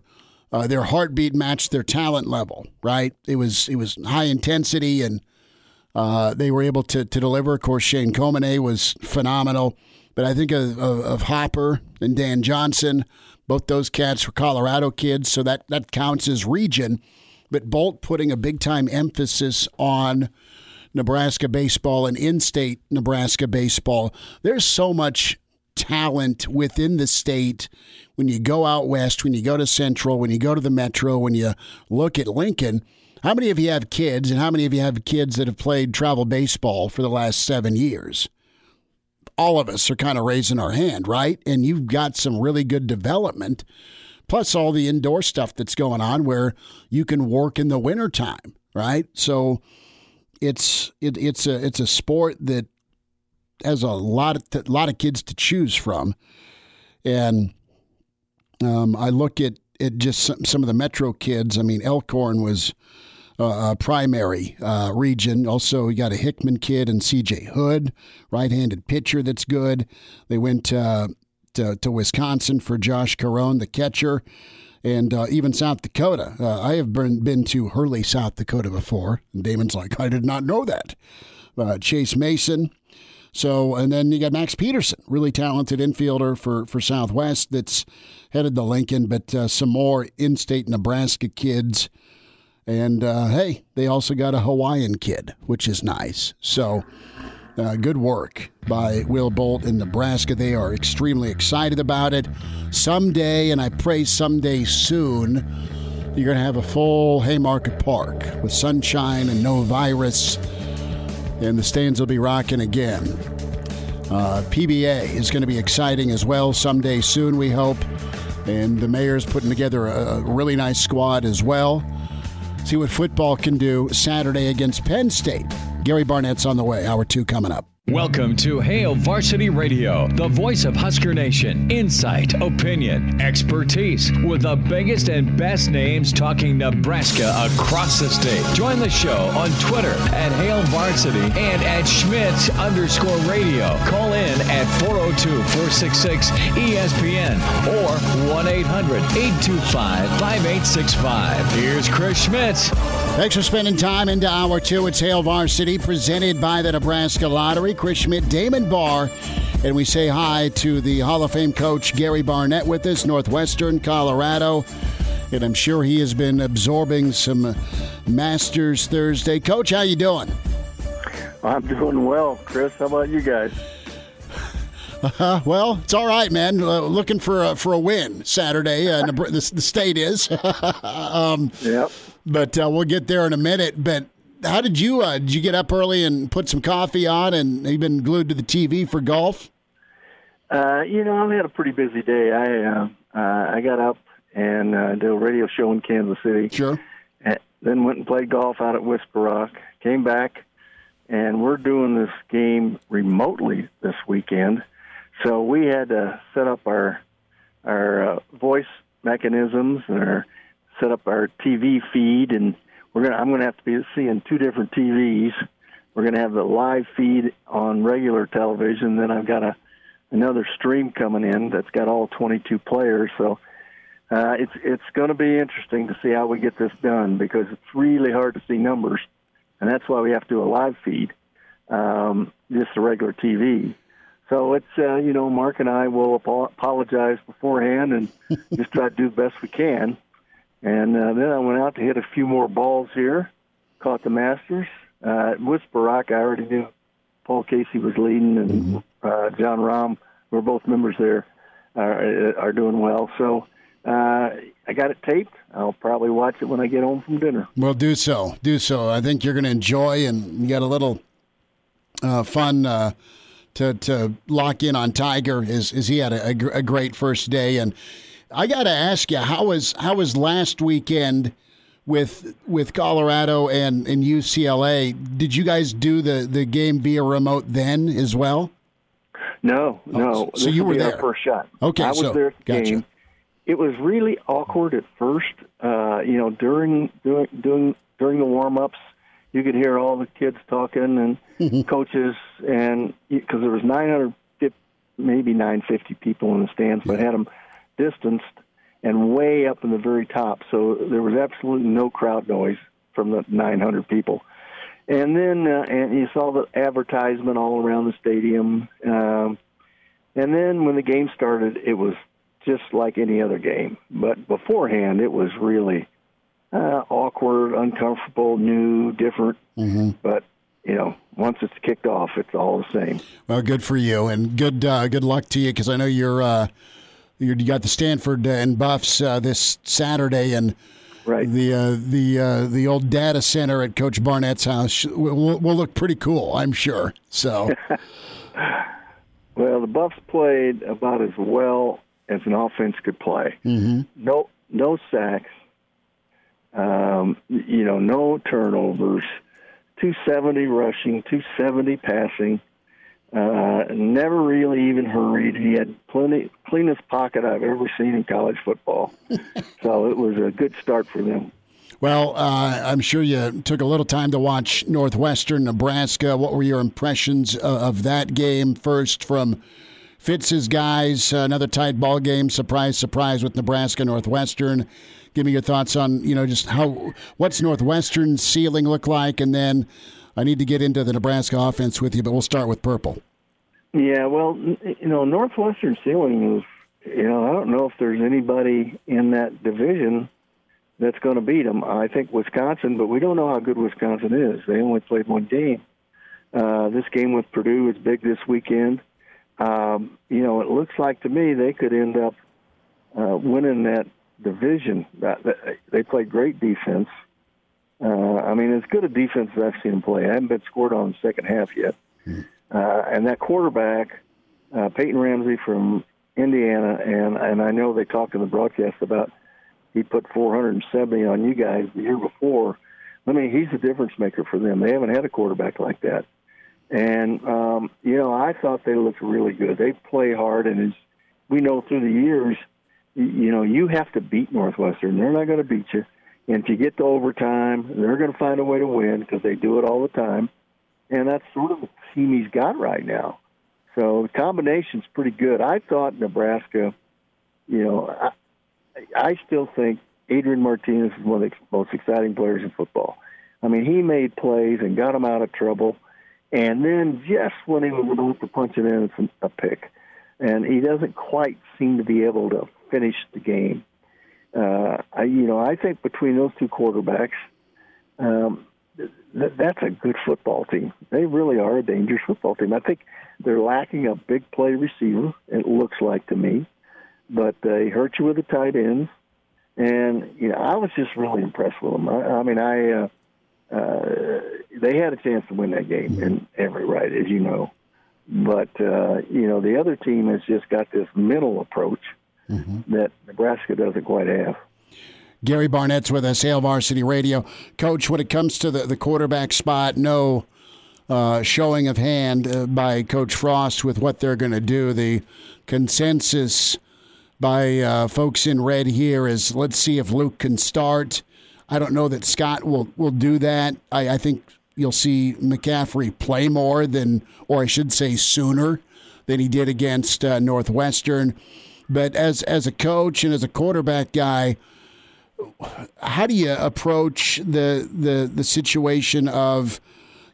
their heartbeat matched their talent level, right? It was high intensity, and they were able to deliver. Of course, Shane Comanet was phenomenal, but I think of Hopper and Dan Johnson. Both those cats were Colorado kids, so that counts as region. But Bolt putting a big-time emphasis on Nebraska baseball and in-state Nebraska baseball. There's so much talent within the state. When you go out west, when you go to Central, when you go to the Metro, when you look at Lincoln, how many of you have kids, and how many of you have kids that have played travel baseball for the last 7 years? All of us are kind of raising our hand, right? And you've got some really good development, plus all the indoor stuff that's going on where you can work in the wintertime, right? So it's a sport that has a lot of kids to choose from. And I look at just some of the Metro kids. I mean, Elkhorn was a primary region. Also, you got a Hickman kid and C.J. Hood, right-handed pitcher that's good. They went to Wisconsin for Josh Carone, the catcher, and even South Dakota. I have been to Hurley, South Dakota before. And Damon's like, I did not know that. Chase Mason. So, and then you got Max Peterson, really talented infielder for Southwest that's headed to Lincoln, but some more in-state Nebraska kids. And, hey, they also got a Hawaiian kid, which is nice. So, good work by Will Bolt in Nebraska. They are extremely excited about it. Someday, and I pray someday soon, you're going to have a full Haymarket Park with sunshine and no virus. And the stands will be rocking again. PBA is going to be exciting as well someday soon, we hope. And the mayor's putting together a really nice squad as well. See what football can do Saturday against Penn State. Gary Barnett's on the way. Hour 2 coming up. Welcome to Hail Varsity Radio, the voice of Husker Nation. Insight, opinion, expertise, with the biggest and best names talking Nebraska across the state. Join the show on Twitter at Hail Varsity and at Schmitz_radio. Call in at 402-466-ESPN or 1-800-825-5865. Here's Chris Schmitz. Thanks for spending time into Hour 2. It's Hail Varsity, presented by the Nebraska Lottery. Chris Schmidt, Damon Barr, and we say hi to the Hall of Fame coach Gary Barnett with us, Northwestern, Colorado. And I'm sure he has been absorbing some Masters Thursday. Coach, how you doing? I'm doing well, Chris. How about you guys? Well, it's all right, man. Looking for a win Saturday. The state is. Yep. But we'll get there in a minute. But how did you get up early and put some coffee on, and you've been glued to the TV for golf? I've had a pretty busy day. I got up and did a radio show in Kansas City. Sure. And then went and played golf out at Whisper Rock. Came back, and we're doing this game remotely this weekend. So we had to set up our voice mechanisms and set up our TV feed, and I'm going to have to be seeing 2 different TVs. We're going to have the live feed on regular television. Then I've got another stream coming in that's got all 22 players. So it's going to be interesting to see how we get this done because it's really hard to see numbers, and that's why we have to do a live feed. just the regular TV. So it's, you know, Mark and I will apologize beforehand and just try to do the best we can. And then I went out to hit a few more balls here, caught the Masters. With Barack, I already knew Paul Casey was leading, and John Rahm, we're both members there, are doing well. So I got it taped. I'll probably watch it when I get home from dinner. Well, do so. Do so. I think you're going to enjoy, and you got a little fun to lock in on Tiger, as he had a great first day. And I got to ask you, how was last weekend with Colorado and UCLA? Did you guys do the game via remote then as well? No. So you were there. Our first shot. Okay, I was there at the game. It was really awkward at first. You know, during the warm-ups, you could hear all the kids talking and coaches, and because there was 950, maybe 950 people in the stands, but had them distanced and way up in the very top, so there was absolutely no crowd noise from the 900 people. And then and you saw the advertisement all around the stadium. And then when the game started, it was just like any other game. But beforehand, it was really awkward, uncomfortable, new, different. But, you know, once it's kicked off, it's all the same. Well, good for you, and good luck to you, because I know you got the Stanford and Buffs this Saturday, and right. The old data center at Coach Barnett's house will look pretty cool, I'm sure. So, well, the Buffs played about as well as an offense could play. No sacks, you know, no turnovers, 270 rushing, 270 passing. Never really even hurried. He had cleanest pocket I've ever seen in college football. So it was a good start for them. Well, I'm sure you took a little time to watch Northwestern, Nebraska. What were your impressions of that game first from Fitz's guys? Another tight ball game, surprise, surprise, with Nebraska, Northwestern. Give me your thoughts on, you know, just what's Northwestern's ceiling look like, and then I need to get into the Nebraska offense with you, but we'll start with Purple. Yeah, well, you know, Northwestern ceiling is, you know, I don't know if there's anybody in that division that's going to beat them. I think Wisconsin, but we don't know how good Wisconsin is. They only played one game. This game with Purdue is big this weekend. You know, it looks like to me they could end up winning that division. They play great defense. I mean, as good a defense as I've seen him play. I haven't been scored on in the second half yet. And that quarterback, Peyton Ramsey from Indiana, and I know they talked in the broadcast about he put 470 on you guys the year before. I mean, he's a difference maker for them. They haven't had a quarterback like that. And, you know, I thought they looked really good. They play hard, and as we know through the years, you know, you have to beat Northwestern. They're not going to beat you. And if you get to overtime, they're going to find a way to win because they do it all the time. And that's sort of the team he's got right now. So the combination's pretty good. I thought Nebraska, you know, I still think Adrian Martinez is one of the most exciting players in football. I mean, he made plays and got them out of trouble. And then just when he was about to punch it in, it's a pick. And he doesn't quite seem to be able to finish the game. You know, I think between those two quarterbacks, that's a good football team. They really are a dangerous football team. I think they're lacking a big play receiver, it looks like to me, but they hurt you with the tight ends. And, you know, I was just really impressed with them. I mean, they had a chance to win that game in every right, as you know. But, you know, the other team has just got this mental approach that Nebraska doesn't quite have. Gary Barnett's with us, Hail Varsity Radio. Coach, when it comes to the quarterback spot, no showing of hand by Coach Frost with what they're going to do. The consensus by folks in red here is, let's see if Luke can start. I don't know that Scott will do that. I think you'll see McCaffrey play more than, or I should say sooner than he did against Northwestern. But as a coach and as a quarterback guy, how do you approach the situation of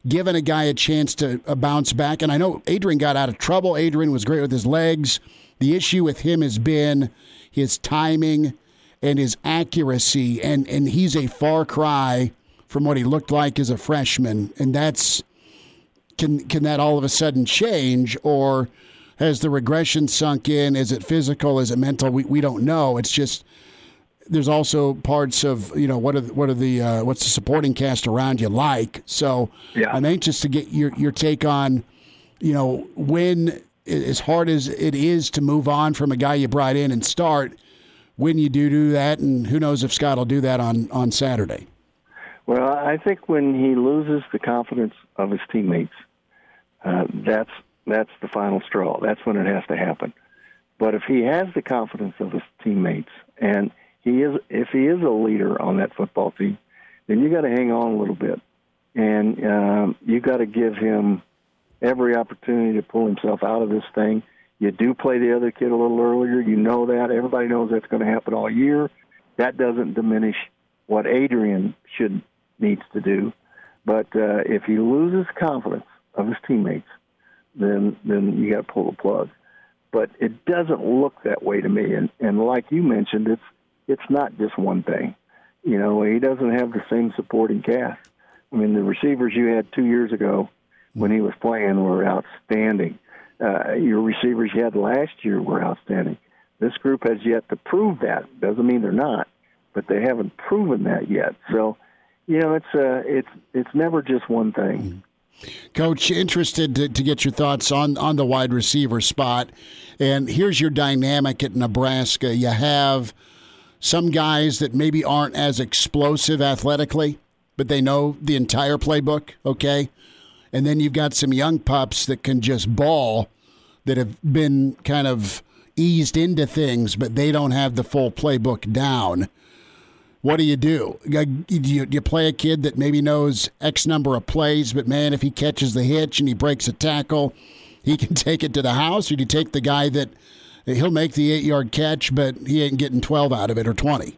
giving a guy a chance to bounce back. And I know Adrian got out of trouble. Adrian was great with his legs. The issue with him has been his timing and his accuracy, and he's a far cry from what he looked like as a freshman. And that's can that all of a sudden change, or has the regression sunk in? Is it physical? Is it mental? We don't know. It's just there's also parts of, you know, what's the supporting cast around you like. So yeah. I'm anxious to get your take on, you know, when, as hard as it is to move on from a guy you brought in and start, when you do that, and who knows if Scott will do that on Saturday. Well, I think when he loses the confidence of his teammates, that's the final straw. That's when it has to happen. But if he has the confidence of his teammates, and if he is a leader on that football team, then you got to hang on a little bit, and you got to give him every opportunity to pull himself out of this thing. You do play the other kid a little earlier. You know that. Everybody knows that's going to happen all year. That doesn't diminish what Adrian needs to do. But if he loses confidence of his teammates, then you got to pull the plug. But it doesn't look that way to me. And like you mentioned, it's not just one thing. You know, he doesn't have the same supporting cast. I mean, the receivers you had 2 years ago when he was playing were outstanding. Your receivers you had last year were outstanding. This group has yet to prove that. Doesn't mean they're not, but they haven't proven that yet. So, you know, it's never just one thing. Mm-hmm. Coach, interested to get your thoughts on the wide receiver spot. And here's your dynamic at Nebraska. You have some guys that maybe aren't as explosive athletically, but they know the entire playbook, okay? And then you've got some young pups that can just ball, that have been kind of eased into things, but they don't have the full playbook down. What do you do? Do you play a kid that maybe knows X number of plays, but, man, if he catches the hitch and he breaks a tackle, he can take it to the house? Or do you take the guy that he'll make the 8-yard catch, but he ain't getting 12 out of it or 20?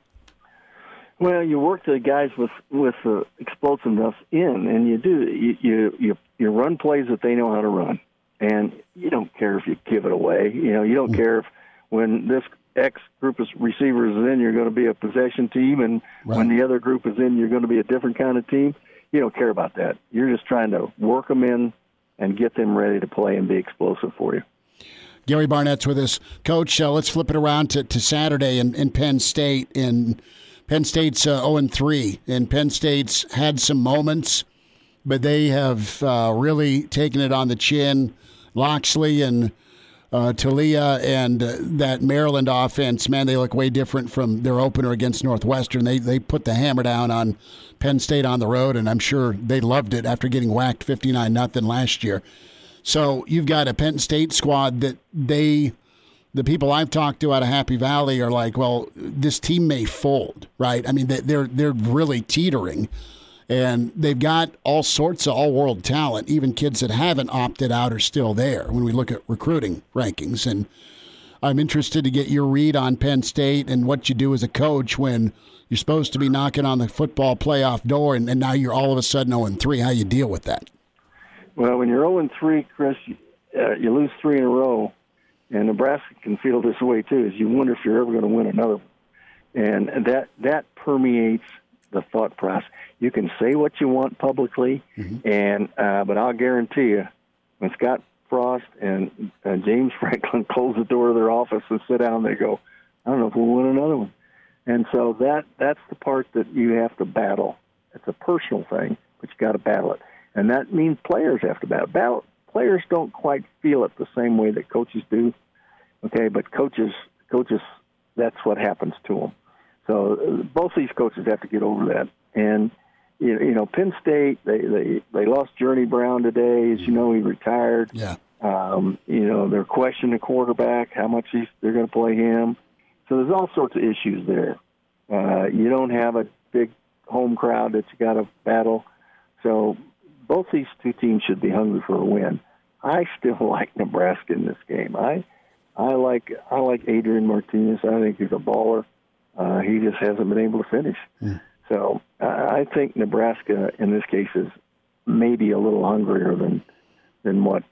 Well, you work the guys with explosiveness in, and you do. You run plays that they know how to run, and you don't care if you give it away. You know, you don't care if when this X group of receivers is in, you're going to be a possession team, and right. When the other group is in, you're going to be a different kind of team. You don't care about that. You're just trying to work them in and get them ready to play and be explosive for you. Gary Barnett's with us. Coach, let's flip it around to Saturday in Penn State. And Penn State's 0-3, and Penn State's had some moments, but they have really taken it on the chin. Loxley and Talia and that Maryland offense, man, they look way different from their opener against Northwestern. They put the hammer down on Penn State on the road, and I'm sure they loved it after getting whacked 59-0 last year. So you've got a Penn State squad that the people I've talked to out of Happy Valley are like, well, this team may fold, right? I mean, they're really teetering, and they've got all sorts of all-world talent. Even kids that haven't opted out are still there when we look at recruiting rankings. And I'm interested to get your read on Penn State and what you do as a coach when you're supposed to be knocking on the football playoff door, and now you're all of a sudden 0-3. How you deal with that? Well, when you're 0-3, Chris, you lose three in a row, and Nebraska can feel this way too, is you wonder if you're ever going to win another one. And that permeates the thought process. You can say what you want publicly, but I'll guarantee you, when Scott Frost and James Franklin close the door of their office and sit down, they go, I don't know if we'll win another one. And so that's the part that you have to battle. It's a personal thing, but you got to battle it. And that means players have to battle. Players don't quite feel it the same way that coaches do, okay? But coaches, that's what happens to them. So both these coaches have to get over that. And, you know, Penn State, they lost Journey Brown today. As you know, he retired. Yeah. You know, they're questioning the quarterback, how much they're going to play him. So there's all sorts of issues there. You don't have a big home crowd that you got to battle. So both these two teams should be hungry for a win. I still like Nebraska in this game. I like Adrian Martinez. I think he's a baller. He just hasn't been able to finish. Yeah. So I think Nebraska in this case is maybe a little hungrier than what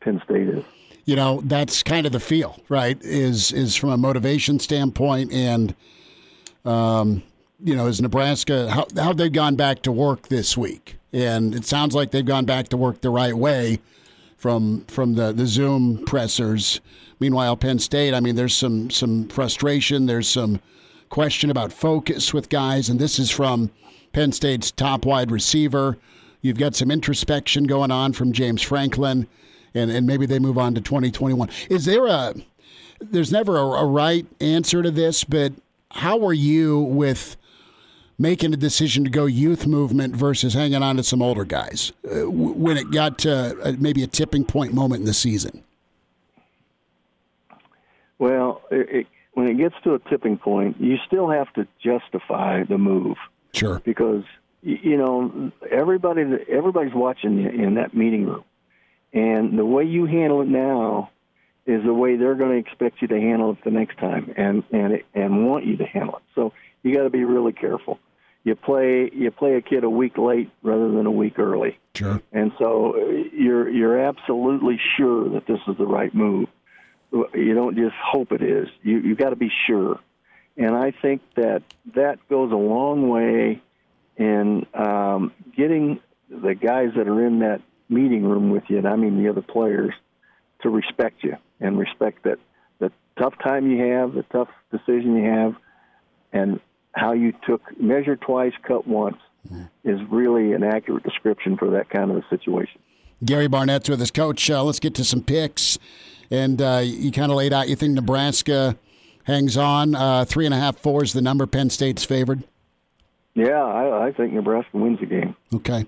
Penn State is. You know, that's kind of the feel, right? Is from a motivation standpoint, and you know, is Nebraska how they've gone back to work this week, and it sounds like they've gone back to work the right way from the Zoom pressers. Meanwhile, Penn State, I mean, there's some frustration, there's some question about focus with guys, and this is from Penn State's top wide receiver. You've got some introspection going on from James Franklin, and maybe they move on to 2021. There's never a right answer to this, but how are you with making a decision to go youth movement versus hanging on to some older guys when it got to maybe a tipping point moment in the season? Well, when it gets to a tipping point, you still have to justify the move. Sure. Because, you know, everybody's watching you in that meeting room. And the way you handle it now is the way they're going to expect you to handle it the next time and want you to handle it. So you got to be really careful. You play a kid a week late rather than a week early. Sure. And so you're absolutely sure that this is the right move. You don't just hope it is. You got to be sure, and I think that goes a long way in getting the guys that are in that meeting room with you, and I mean the other players, to respect you and respect that the tough time you have, the tough decision you have, and how you measure twice, cut once, is really an accurate description for that kind of a situation. Gary Barnett's with us. Coach, let's get to some picks. And you kind of laid out, you think Nebraska hangs on. 3.5-4 is the number. Penn State's favored. Yeah, I think Nebraska wins the game. Okay.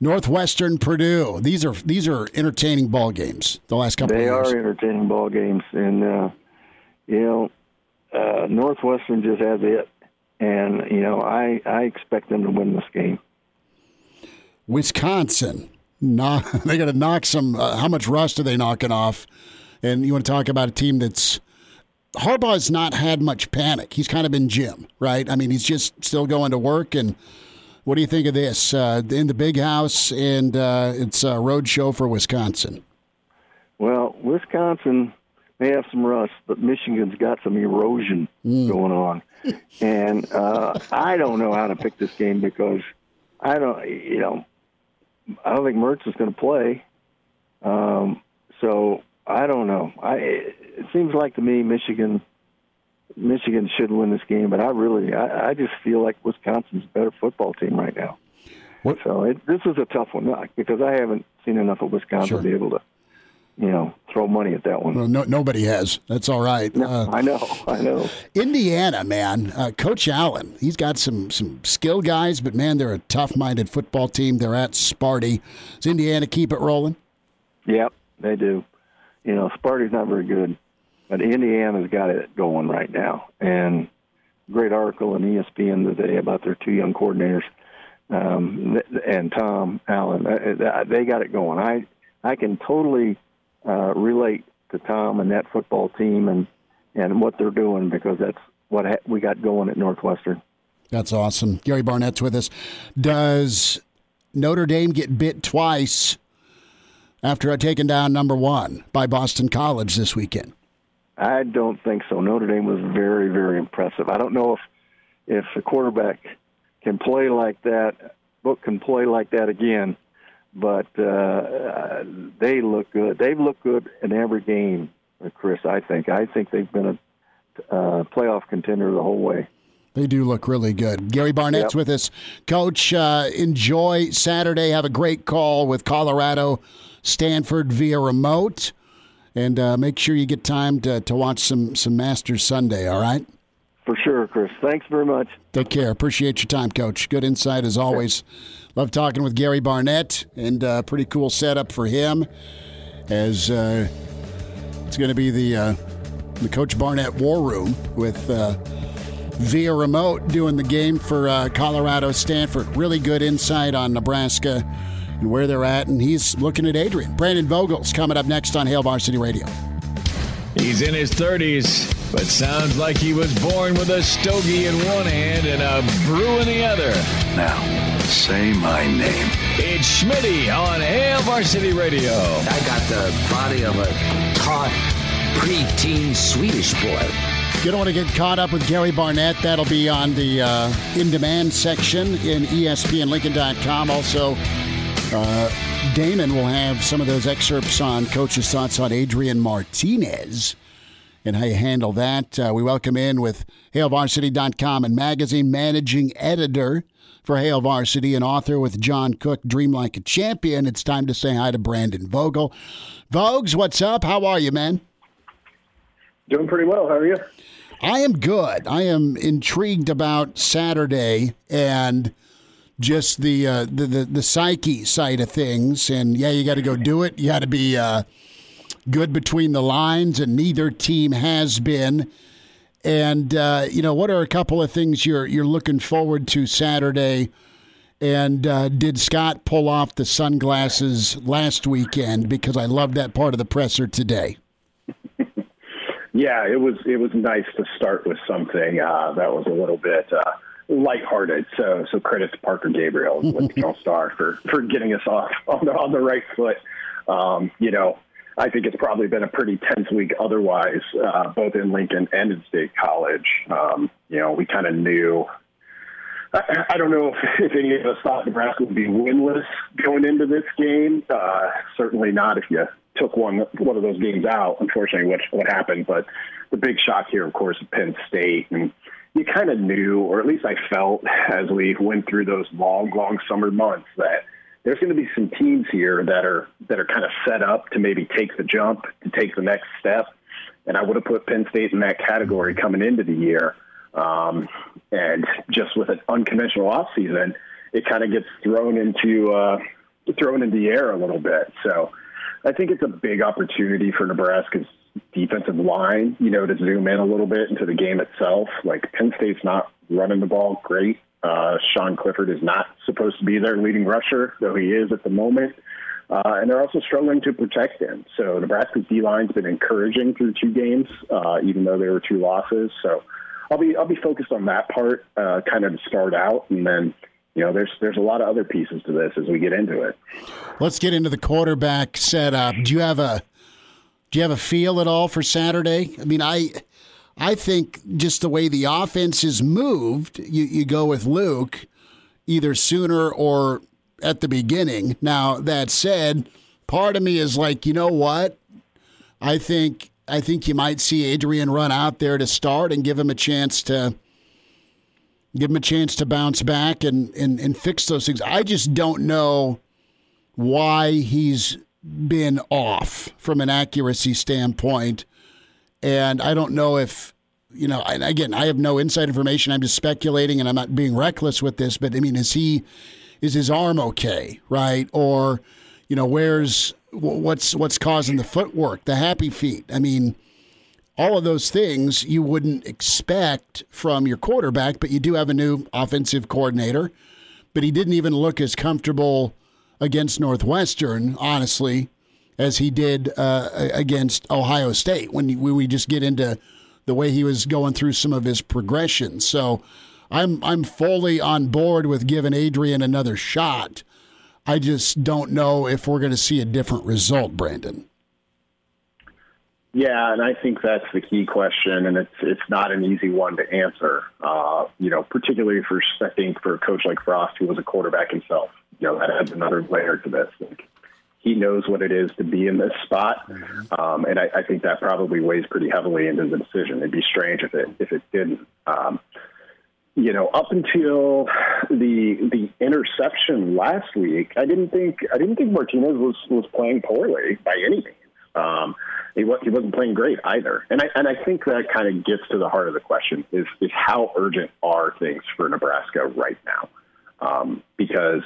Northwestern, Purdue. These are entertaining ball games the last couple of years. They are entertaining ball games. And, Northwestern just has it. And, you know, I expect them to win this game. Wisconsin. They got to knock some. How much rust are they knocking off? And you want to talk about a team that's Harbaugh's not had much panic. He's kind of been Jim, right? I mean, he's just still going to work. And what do you think of this in the Big House? And it's a road show for Wisconsin. Well, Wisconsin may have some rust, but Michigan's got some erosion going on. And I don't know how to pick this game because I don't think Mertz is going to play, so I don't know. It seems like to me Michigan should win this game, but I just feel like Wisconsin's a better football team right now. What? So this is a tough one because I haven't seen enough of Wisconsin to be able to, you know, throw money at that one. Well, nobody has. That's all right. No, I know. Indiana, man. Coach Allen, he's got some skilled guys, but, man, they're a tough-minded football team. They're at Sparty. Does Indiana keep it rolling? Yep, they do. You know, Sparty's not very good, but Indiana's got it going right now. And great article in ESPN today about their two young coordinators and Tom Allen. They got it going. I can totally relate to Tom and that football team and what they're doing because that's what we got going at Northwestern. That's awesome. Gary Barnett's with us. Does Notre Dame get bit twice after taking down number one by Boston College this weekend? I don't think so. Notre Dame was very, very impressive. I don't know if the quarterback can play like that, Book can play like that again. But they look good. They've looked good in every game, Chris, I think. I think they've been a playoff contender the whole way. They do look really good. Gary Barnett's with us. Coach, enjoy Saturday. Have a great call with Colorado, Stanford via remote. And make sure you get time to watch some Masters Sunday, all right? For sure, Chris. Thanks very much. Take care. Appreciate your time, Coach. Good insight as always. Love talking with Gary Barnett, and pretty cool setup for him as it's going to be the Coach Barnett War Room with via remote doing the game for Colorado Stanford. Really good insight on Nebraska and where they're at, and he's looking at Adrian. Brandon Vogel's coming up next on Hail Varsity Radio. He's in his 30s, but sounds like he was born with a stogie in one hand and a brew in the other. Now, say my name. It's Schmitty on Hail Varsity Radio. I got the body of a taut preteen Swedish boy. You don't want to get caught up with Gary Barnett. That'll be on the in-demand section in ESPNLincoln.com. Also, Damon will have some of those excerpts on Coach's thoughts on Adrian Martinez and how you handle that. We welcome in with HailVarsity.com and magazine managing editor for Hail Varsity and author with John Cook, Dream Like a Champion. It's time to say hi to Brandon Vogel. Vogues, what's up? How are you, man? Doing pretty well. How are you? I am good. I am intrigued about Saturday and just the psyche side of things. And, yeah, you got to go do it. You got to be good between the lines, and neither team has been. And, you know, what are a couple of things you're looking forward to Saturday? And did Scott pull off the sunglasses last weekend? Because I love that part of the presser today. Yeah, it was nice to start with something that was a little bit lighthearted. So credit to Parker Gabriel, Lincoln Star, for getting us off on the right foot. You know, I think it's probably been a pretty tense week otherwise, both in Lincoln and in State College. You know, we kind of knew. I don't know if any of us thought Nebraska would be winless going into this game. Certainly not if you took one of those games out, unfortunately, what happened. But the big shock here, of course, is Penn State. And you kind of knew, or at least I felt, as we went through those long summer months, that there's going to be some teams here that are kind of set up to maybe take the jump, to take the next step. And I would have put Penn State in that category coming into the year. And just with an unconventional offseason, it kind of gets thrown into the air a little bit. So I think it's a big opportunity for Nebraska's defensive line, you know, to zoom in a little bit into the game itself. Like, Penn State's not running the ball great. Sean Clifford is not supposed to be their leading rusher, though he is at the moment. And they're also struggling to protect him. So Nebraska's D-line's been encouraging through two games, even though there were two losses. So I'll be focused on that part, kind of to start out, and then, you know, there's a lot of other pieces to this as we get into it. Let's get into the quarterback setup. Do you have a feel at all for Saturday? I mean, I think just the way the offense is moved, you go with Luke either sooner or at the beginning. Now, that said, part of me is like, you know what? I think you might see Adrian run out there to start and give him a chance to bounce back and fix those things. I just don't know why he's been off from an accuracy standpoint. And I don't know if, you know, and again, I have no inside information. I'm just speculating, and I'm not being reckless with this, but I mean, is his arm okay? Right. Or, you know, what's causing the footwork, the happy feet? I mean, all of those things you wouldn't expect from your quarterback, but you do have a new offensive coordinator. But he didn't even look as comfortable against Northwestern, honestly, as he did against Ohio State when we just get into the way he was going through some of his progressions. So I'm fully on board with giving Adrian another shot. I just don't know if we're going to see a different result, Brandon. Yeah, and I think that's the key question, and it's not an easy one to answer, you know, particularly if we're expecting for a coach like Frost, who was a quarterback himself. You know, that adds another layer to this. Like, he knows what it is to be in this spot, and I think that probably weighs pretty heavily into the decision. It'd be strange if it didn't. You know, up until the interception last week, I didn't think Martinez was playing poorly by any means. He wasn't playing great either. And I think that kind of gets to the heart of the question is how urgent are things for Nebraska right now? Because,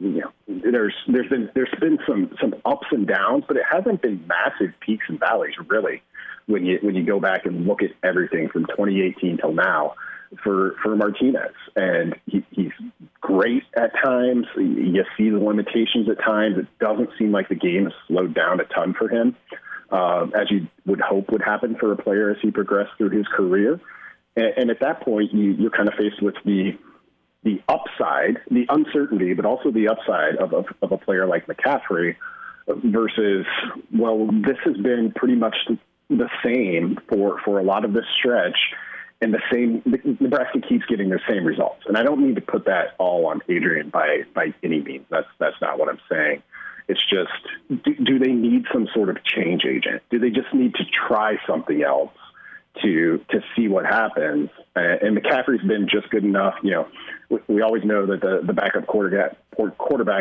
you know, there's been some ups and downs, but it hasn't been massive peaks and valleys really. When you go back and look at everything from 2018 till now for Martinez, and he's great at times. You see the limitations at times. It doesn't seem like the game has slowed down a ton for him, as you would hope would happen for a player as he progressed through his career. And at that point, you're kind of faced with the the upside, the uncertainty, but also the upside of a player like McCaffrey versus, well, this has been pretty much the same for a lot of this stretch, and the same Nebraska keeps getting the same results. And I don't mean to put that all on Adrian by any means. That's not what I'm saying. It's just, do they need some sort of change agent? Do they just need to try something else to see what happens? And McCaffrey's been just good enough. You know, we always know that the backup quarterback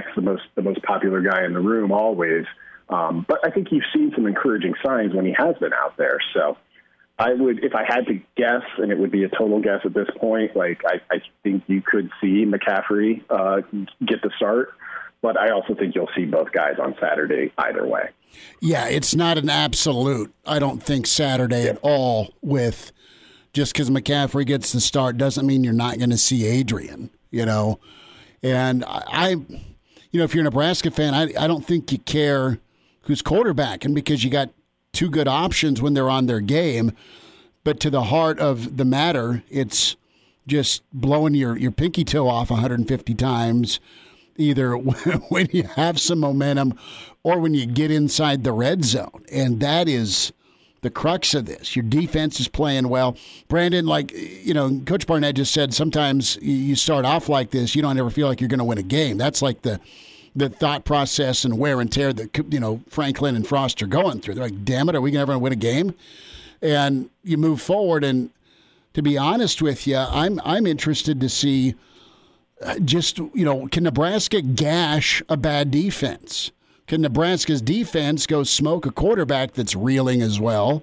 is the most popular guy in the room always. But I think you've seen some encouraging signs when he has been out there. So I would, if I had to guess, and it would be a total guess at this point, like I think you could see McCaffrey get the start. But I also think you'll see both guys on Saturday either way. Yeah, it's not an absolute, I don't think, Saturday at all with just because McCaffrey gets the start doesn't mean you're not going to see Adrian, you know. And I, you know, if you're a Nebraska fan, I don't think you care who's quarterbacking because you got two good options when they're on their game. But to the heart of the matter, it's just blowing your pinky toe off 150 times either when you have some momentum or when you get inside the red zone. And that is the crux of this. Your defense is playing well. Brandon, like, you know, Coach Barnett just said, sometimes you start off like this, you don't ever feel like you're going to win a game. That's like the thought process and wear and tear that, you know, Franklin and Frost are going through. They're like, damn it, are we going to ever win a game? And you move forward. And to be honest with you, I'm interested to see just, you know, can Nebraska gash a bad defense? Can Nebraska's defense go smoke a quarterback that's reeling as well?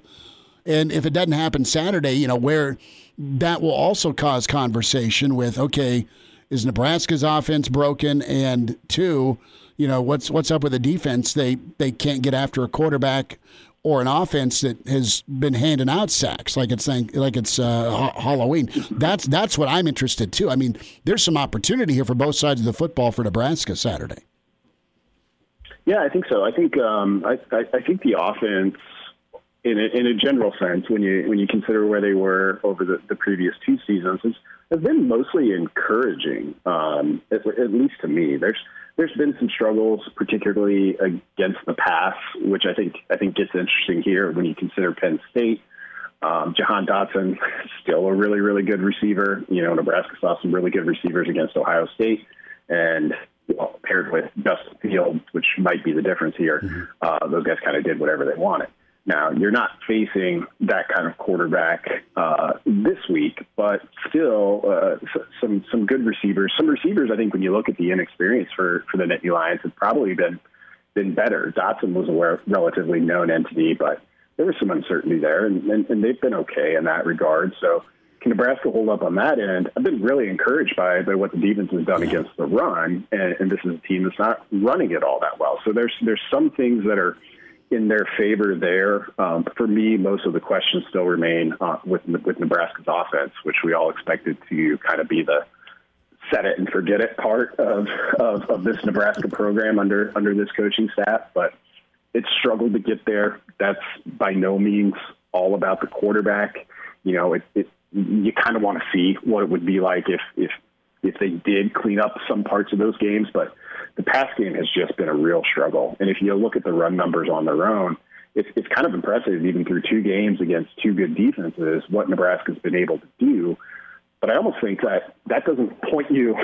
And if it doesn't happen Saturday, you know, where that will also cause conversation with, okay, is Nebraska's offense broken? And two, you know, what's up with the defense? They can't get after a quarterback or an offense that has been handing out sacks like it's Halloween. That's what I'm interested too. I mean, there's some opportunity here for both sides of the football for Nebraska Saturday. Yeah, I think so. I think I think the offense in a general sense, when you consider where they were over the previous two seasons, has been mostly encouraging, at least to me. There's been some struggles, particularly against the pass, which I think gets interesting here when you consider Penn State. Jahan Dotson, still a really, really good receiver. You know, Nebraska saw some really good receivers against Ohio State, and well, paired with Justin Fields, which might be the difference here. Mm-hmm. Those guys kind of did whatever they wanted. Now, you're not facing that kind of quarterback this week, but still some good receivers. Some receivers, I think, when you look at the inexperience for the Nittany Lions, have probably been better. Dotson was a relatively known entity, but there was some uncertainty there, and they've been okay in that regard. So can Nebraska hold up on that end? I've been really encouraged by what the defense has done against the run, and this is a team that's not running it all that well. So there's some things that are in their favor there. For me, most of the questions still remain with Nebraska's offense, which we all expected to kind of be the set it and forget it part of this Nebraska program under this coaching staff. But it struggled to get there. That's by no means all about the quarterback. You know, you kind of want to see what it would be like if they did clean up some parts of those games, but the pass game has just been a real struggle. And if you look at the run numbers on their own, it's kind of impressive, even through two games against two good defenses, what Nebraska's been able to do. But I almost think that doesn't point you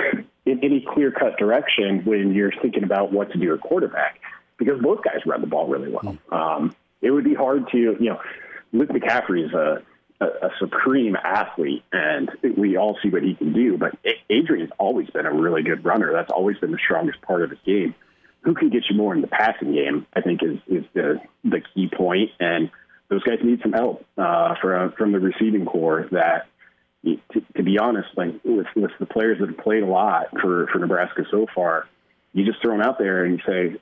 in any clear-cut direction when you're thinking about what to do at quarterback, because both guys run the ball really well. It would be hard to, you know, Luke McCaffrey is a supreme athlete, and we all see what he can do, but Adrian's always been a really good runner. That's always been the strongest part of his game. Who can get you more in the passing game, I think, is the key point, and those guys need some help from the receiving corps that, to be honest, like with the players that have played a lot for Nebraska so far, you just throw them out there and you say,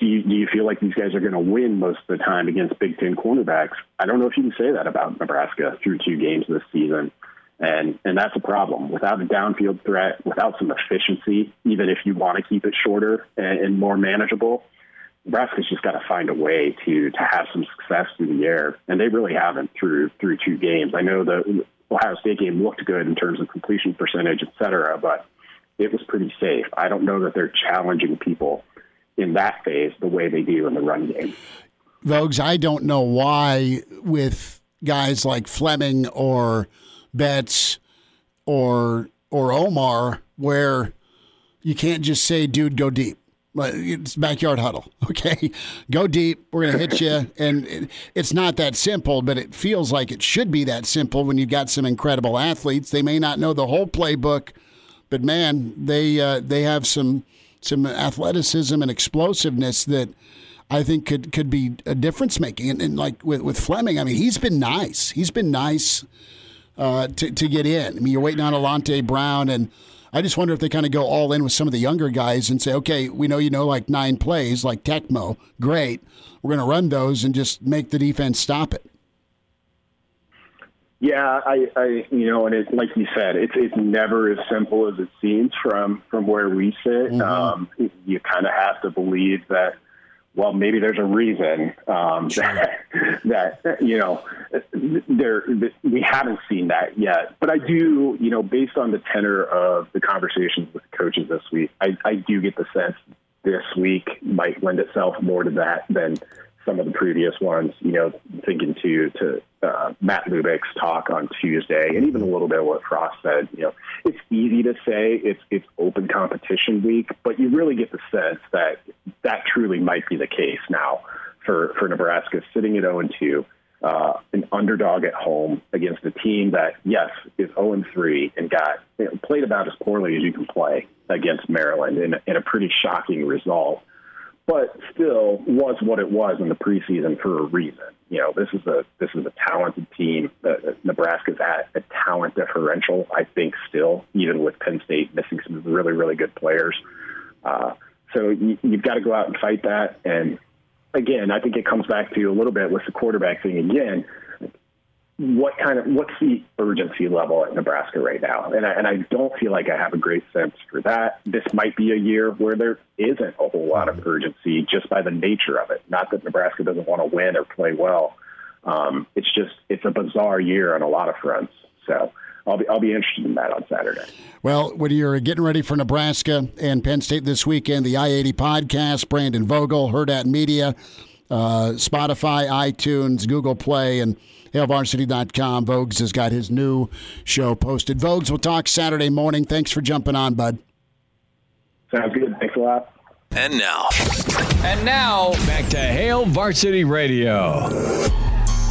do you feel like these guys are going to win most of the time against Big Ten cornerbacks? I don't know if you can say that about Nebraska through two games this season. And that's a problem. Without a downfield threat, without some efficiency, even if you want to keep it shorter and more manageable, Nebraska's just got to find a way to have some success through the air. And they really haven't through two games. I know the Ohio State game looked good in terms of completion percentage, et cetera, but it was pretty safe. I don't know that they're challenging people in that phase the way they do in the run game. Vogues, I don't know why with guys like Fleming or Betts or Omar where you can't just say, dude, go deep. It's backyard huddle, okay? Go deep. We're going to hit you. And it's not that simple, but it feels like it should be that simple when you've got some incredible athletes. They may not know the whole playbook, but, man, they have some athleticism and explosiveness that I think could be a difference-making. And like with Fleming, I mean, he's been nice. He's been nice to get in. I mean, you're waiting on Elante Brown, and I just wonder if they kind of go all in with some of the younger guys and say, okay, we know you know like 9 plays, like Tecmo, great. We're going to run those and just make the defense stop it. Yeah, and it, like you said, it's never as simple as it seems from where we sit. Mm-hmm. You kind of have to believe that, well, maybe there's a reason we haven't seen that yet. But I do, based on the tenor of the conversations with the coaches this week, I do get the sense this week might lend itself more to that than some of the previous ones, thinking to Matt Lubick's talk on Tuesday, and even a little bit of what Frost said. It's easy to say it's open competition week, but you really get the sense that truly might be the case now for Nebraska, sitting at 0-2, an underdog at home against a team that, yes, is 0-3 and got played about as poorly as you can play against Maryland in a pretty shocking result. But still was what it was in the preseason for a reason. This is a talented team. Nebraska's at a talent differential, I think, still, even with Penn State missing some really, really good players. So you've got to go out and fight that. And, again, I think it comes back to a little bit with the quarterback thing again. What's the urgency level at Nebraska right now? And I don't feel like I have a great sense for that. This might be a year where there isn't a whole lot of urgency just by the nature of it. Not that Nebraska doesn't want to win or play well. It's a bizarre year on a lot of fronts. So I'll be interested in that on Saturday. Well, when you're getting ready for Nebraska and Penn State this weekend, the I-80 podcast, Brandon Vogel, Heard at Media, Spotify, iTunes, Google Play, and HailVarsity.com. Vogues has got his new show posted. Vogues, we'll talk Saturday morning. Thanks for jumping on, bud. Sounds good. Thanks a lot. And now, back to Hail Varsity Radio.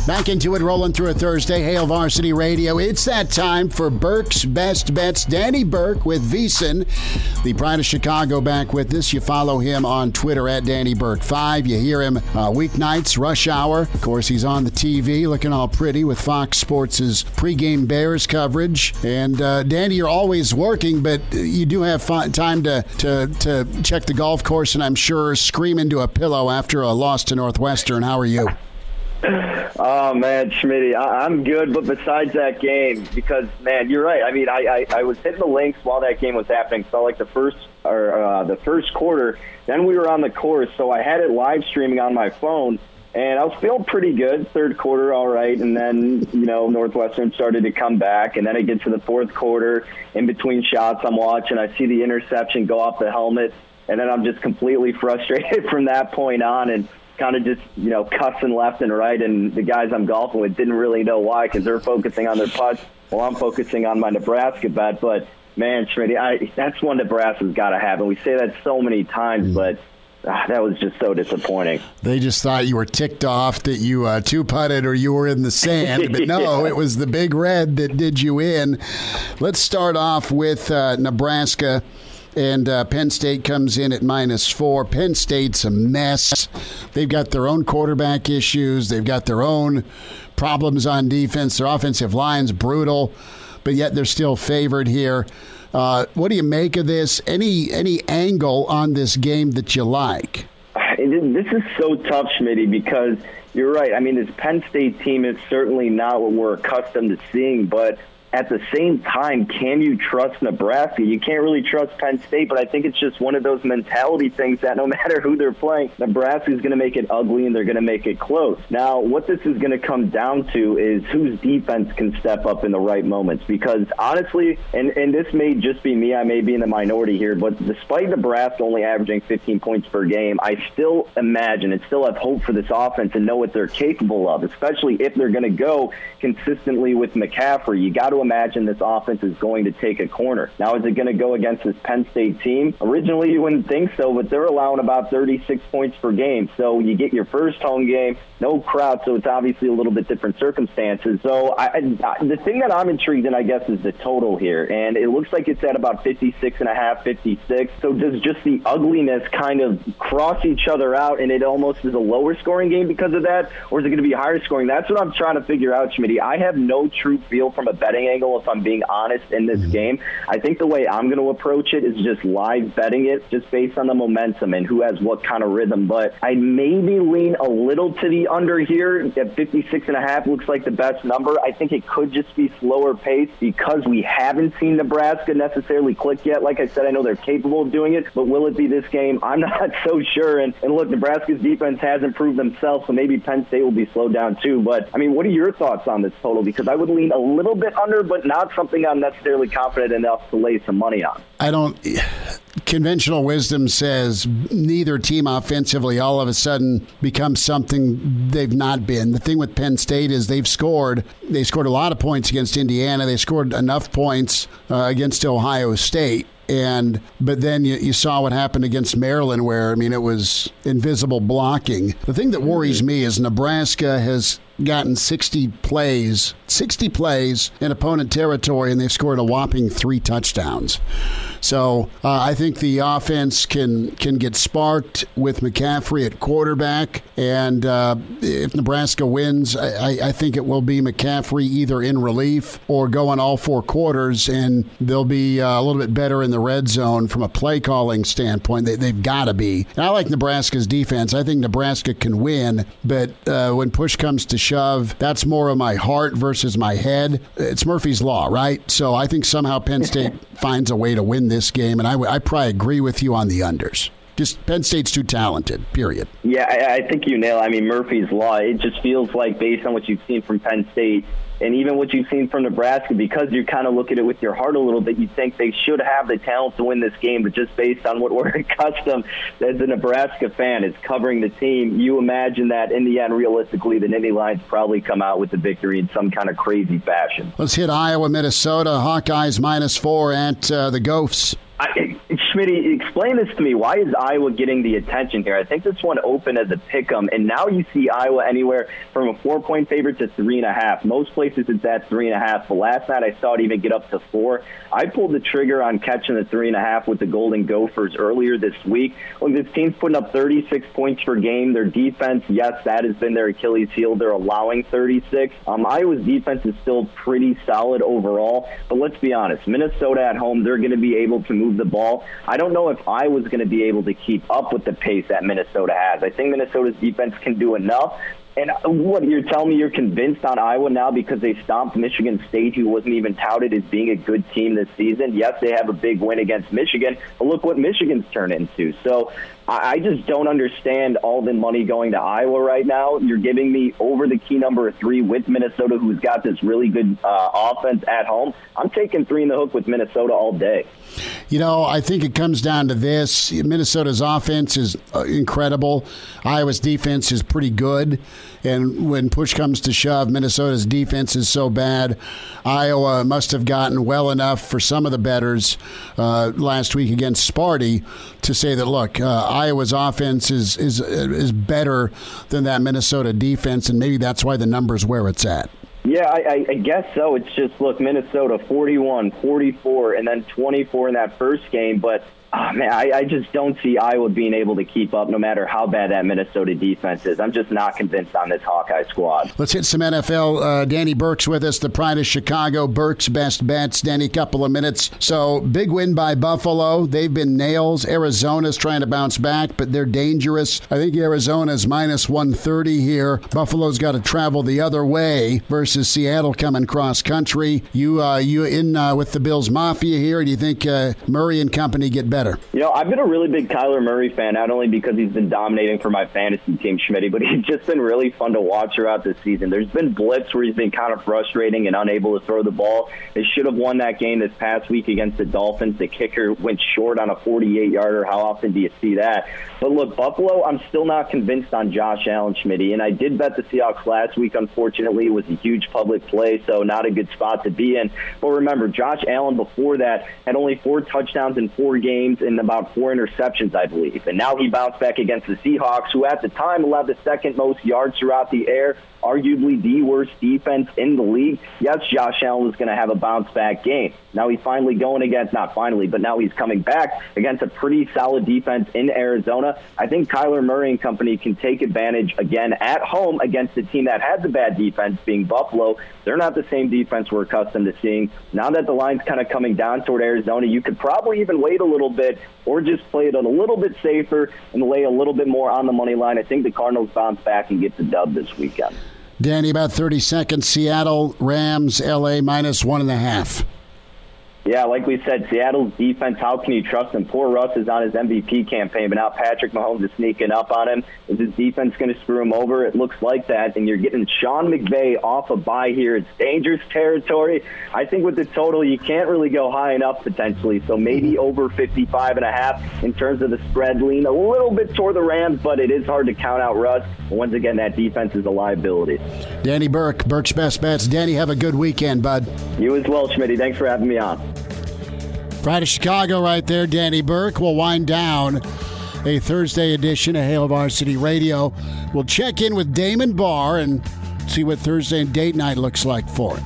Back into it, rolling through a Thursday. Hail Varsity Radio. It's that time for Burke's Best Bets. Danny Burke with VEASAN, the Pride of Chicago, back with us. You follow him on Twitter at Danny Burke 5. You hear him weeknights, rush hour. Of course, he's on the TV, looking all pretty with Fox Sports' pregame Bears coverage. And Danny, you're always working, but you do have time to check the golf course, and I'm sure scream into a pillow after a loss to Northwestern. How are you? Oh, man, Schmitty, I'm good, but besides that game, because, man, you're right. I mean, I was hitting the links while that game was happening. Felt like the first quarter. Then we were on the course, so I had it live streaming on my phone, and I was feeling pretty good. Third quarter, all right, and then, Northwestern started to come back, and then I get to the fourth quarter. In between shots, I'm watching. I see the interception go off the helmet, and then I'm just completely frustrated from that point on, and kind of just, cussing left and right, and the guys I'm golfing with didn't really know why, because they're focusing on their putts while I'm focusing on my Nebraska bet. But, man, Schmitty, that's one Nebraska's got to have, and we say that so many times, but that was just so disappointing. They just thought you were ticked off that you two-putted or you were in the sand, but no, yeah. It was the big red that did you in. Let's start off with Nebraska. And Penn State comes in at -4. Penn State's a mess. They've got their own quarterback issues. They've got their own problems on defense. Their offensive line's brutal, but yet they're still favored here. What do you make of this? Any angle on this game that you like? This is so tough, Schmitty, because you're right. I mean, this Penn State team is certainly not what we're accustomed to seeing, but at the same time, can you trust Nebraska? You can't really trust Penn State, but I think it's just one of those mentality things that no matter who they're playing, Nebraska is going to make it ugly and they're going to make it close. Now, what this is going to come down to is whose defense can step up in the right moments, because honestly, and this may just be me, I may be in the minority here, but despite Nebraska only averaging 15 points per game, I still imagine and still have hope for this offense and know what they're capable of, especially if they're going to go consistently with McCaffrey. You got to imagine this offense is going to take a corner. Now, is it going to go against this Penn State team? Originally, you wouldn't think so, but they're allowing about 36 points per game. So you get your first home game, no crowd, so it's obviously a little bit different circumstances. So the thing that I'm intrigued in, I guess, is the total here, and it looks like it's at about 56.5, 56. So does just the ugliness kind of cross each other out, and it almost is a lower scoring game because of that, or is it going to be higher scoring? That's what I'm trying to figure out, Schmitty. I have no true feel from a betting angle, if I'm being honest, in this game. I think the way I'm going to approach it is just live betting it, just based on the momentum and who has what kind of rhythm. But I maybe lean a little to the under here. At 56.5 looks like the best number. I think it could just be slower pace because we haven't seen Nebraska necessarily click yet. Like I said, I know they're capable of doing it, but will it be this game? I'm not so sure. And look, Nebraska's defense has improved themselves, so maybe Penn State will be slowed down too. But, I mean, what are your thoughts on this total? Because I would lean a little bit under, but not something I'm necessarily confident enough to lay some money on. Conventional wisdom says neither team offensively all of a sudden becomes something they've not been. The thing with Penn State is they've scored. They scored a lot of points against Indiana. They scored enough points against Ohio State. But then you saw what happened against Maryland, where, I mean, it was invisible blocking. The thing that worries me is Nebraska has gotten 60 plays in opponent territory, and they've scored a whopping 3 touchdowns. So I think the offense can get sparked with McCaffrey at quarterback, and if Nebraska wins, I think it will be McCaffrey either in relief or go on all 4 quarters, and they'll be a little bit better in the red zone from a play calling standpoint. They've got to be. And I like Nebraska's defense. I think Nebraska can win, but when push comes to shove, that's more of my heart versus my head. It's Murphy's Law, right? So I think somehow Penn State finds a way to win this game, and I probably agree with you on the unders. Just Penn State's too talented, period. Yeah, I think you nail it. I mean, Murphy's Law, it just feels like based on what you've seen from Penn State, and even what you've seen from Nebraska, because you kind of look at it with your heart a little bit, you think they should have the talent to win this game, but just based on what we're accustomed as a Nebraska fan is covering the team, you imagine that in the end, realistically, the Nittany Lions probably come out with the victory in some kind of crazy fashion. Let's hit Iowa, Minnesota. Hawkeyes -4 at the Gophers. Schmitty, explain this to me. Why is Iowa getting the attention here? I think this one opened as a pick-em, and now you see Iowa anywhere from a 4-point favorite to 3.5. Most places it's at 3.5, but last night I saw it even get up to 4. I pulled the trigger on catching the 3.5 with the Golden Gophers earlier this week. Look, this team's putting up 36 points per game. Their defense, yes, that has been their Achilles heel. They're allowing 36. Iowa's defense is still pretty solid overall, but let's be honest. Minnesota at home, they're going to be able to move the ball. I don't know if Iowa's going to be able to keep up with the pace that Minnesota has. I think Minnesota's defense can do enough. And what, you're telling me you're convinced on Iowa now because they stomped Michigan State, who wasn't even touted as being a good team this season? Yes, they have a big win against Michigan, but look what Michigan's turned into. So I just don't understand all the money going to Iowa right now. You're giving me over the key number of 3 with Minnesota, who's got this really good offense at home. I'm taking 3 in the hook with Minnesota all day. You know, I think it comes down to this. Minnesota's offense is incredible. Iowa's defense is pretty good. And when push comes to shove, Minnesota's defense is so bad. Iowa must have gotten well enough for some of the bettors last week against Sparty to say that, look, Iowa's offense is better than that Minnesota defense, and maybe that's why the number's where it's at. Yeah, I guess so. It's just, look, Minnesota 41, 44, and then 24 in that first game, but Oh, man, I just don't see Iowa being able to keep up no matter how bad that Minnesota defense is. I'm just not convinced on this Hawkeye squad. Let's hit some NFL. Danny Burke's with us, the Pride of Chicago. Burke's best bets. Danny, couple of minutes. So, big win by Buffalo. They've been nails. Arizona's trying to bounce back, but they're dangerous. I think Arizona's minus 130 here. Buffalo's got to travel the other way versus Seattle coming cross country. You in with the Bills Mafia here? Do you think Murray and company get better? You know, I've been a really big Kyler Murray fan, not only because he's been dominating for my fantasy team, Schmitty, but he's just been really fun to watch throughout this season. There's been blips where he's been kind of frustrating and unable to throw the ball. They should have won that game this past week against the Dolphins. The kicker went short on a 48-yarder. How often do you see that? But look, Buffalo, I'm still not convinced on Josh Allen, Schmitty, and I did bet the Seahawks last week. Unfortunately, it was a huge public play, so not a good spot to be in. But remember, Josh Allen before that had only 4 touchdowns in 4 games and about 4 interceptions, I believe. And now he bounced back against the Seahawks, who at the time allowed the second most yards throughout the air, arguably the worst defense in the league. Yes, Josh Allen was going to have a bounce-back game. Now he's finally going against, not finally, but now he's coming back against a pretty solid defense in Arizona. I think Kyler Murray and company can take advantage again at home against the team that had the bad defense, being Buffalo. They're not the same defense we're accustomed to seeing. Now that the line's kind of coming down toward Arizona, you could probably even wait a little bit or just play it a little bit safer and lay a little bit more on the money line. I think the Cardinals bounce back and get the dub this weekend. Danny, about 30 seconds. Seattle, Rams, L.A., minus 1.5. Yeah, like we said, Seattle's defense, how can you trust them? Poor Russ is on his MVP campaign, but now Patrick Mahomes is sneaking up on him. Is his defense going to screw him over? It looks like that, and you're getting Sean McVay off a bye here. It's dangerous territory. I think with the total, you can't really go high enough potentially, so maybe over 55.5 in terms of the spread. Lean a little bit toward the Rams, but it is hard to count out Russ. Once again, that defense is a liability. Danny Burke, Burke's Best Bets. Danny, have a good weekend, bud. You as well, Schmitty. Thanks for having me on. Pride of Chicago right there, Danny Burke. We'll wind down a Thursday edition of Hail Varsity Radio. We'll check in with Damon Barr and see what Thursday and date night looks like for it.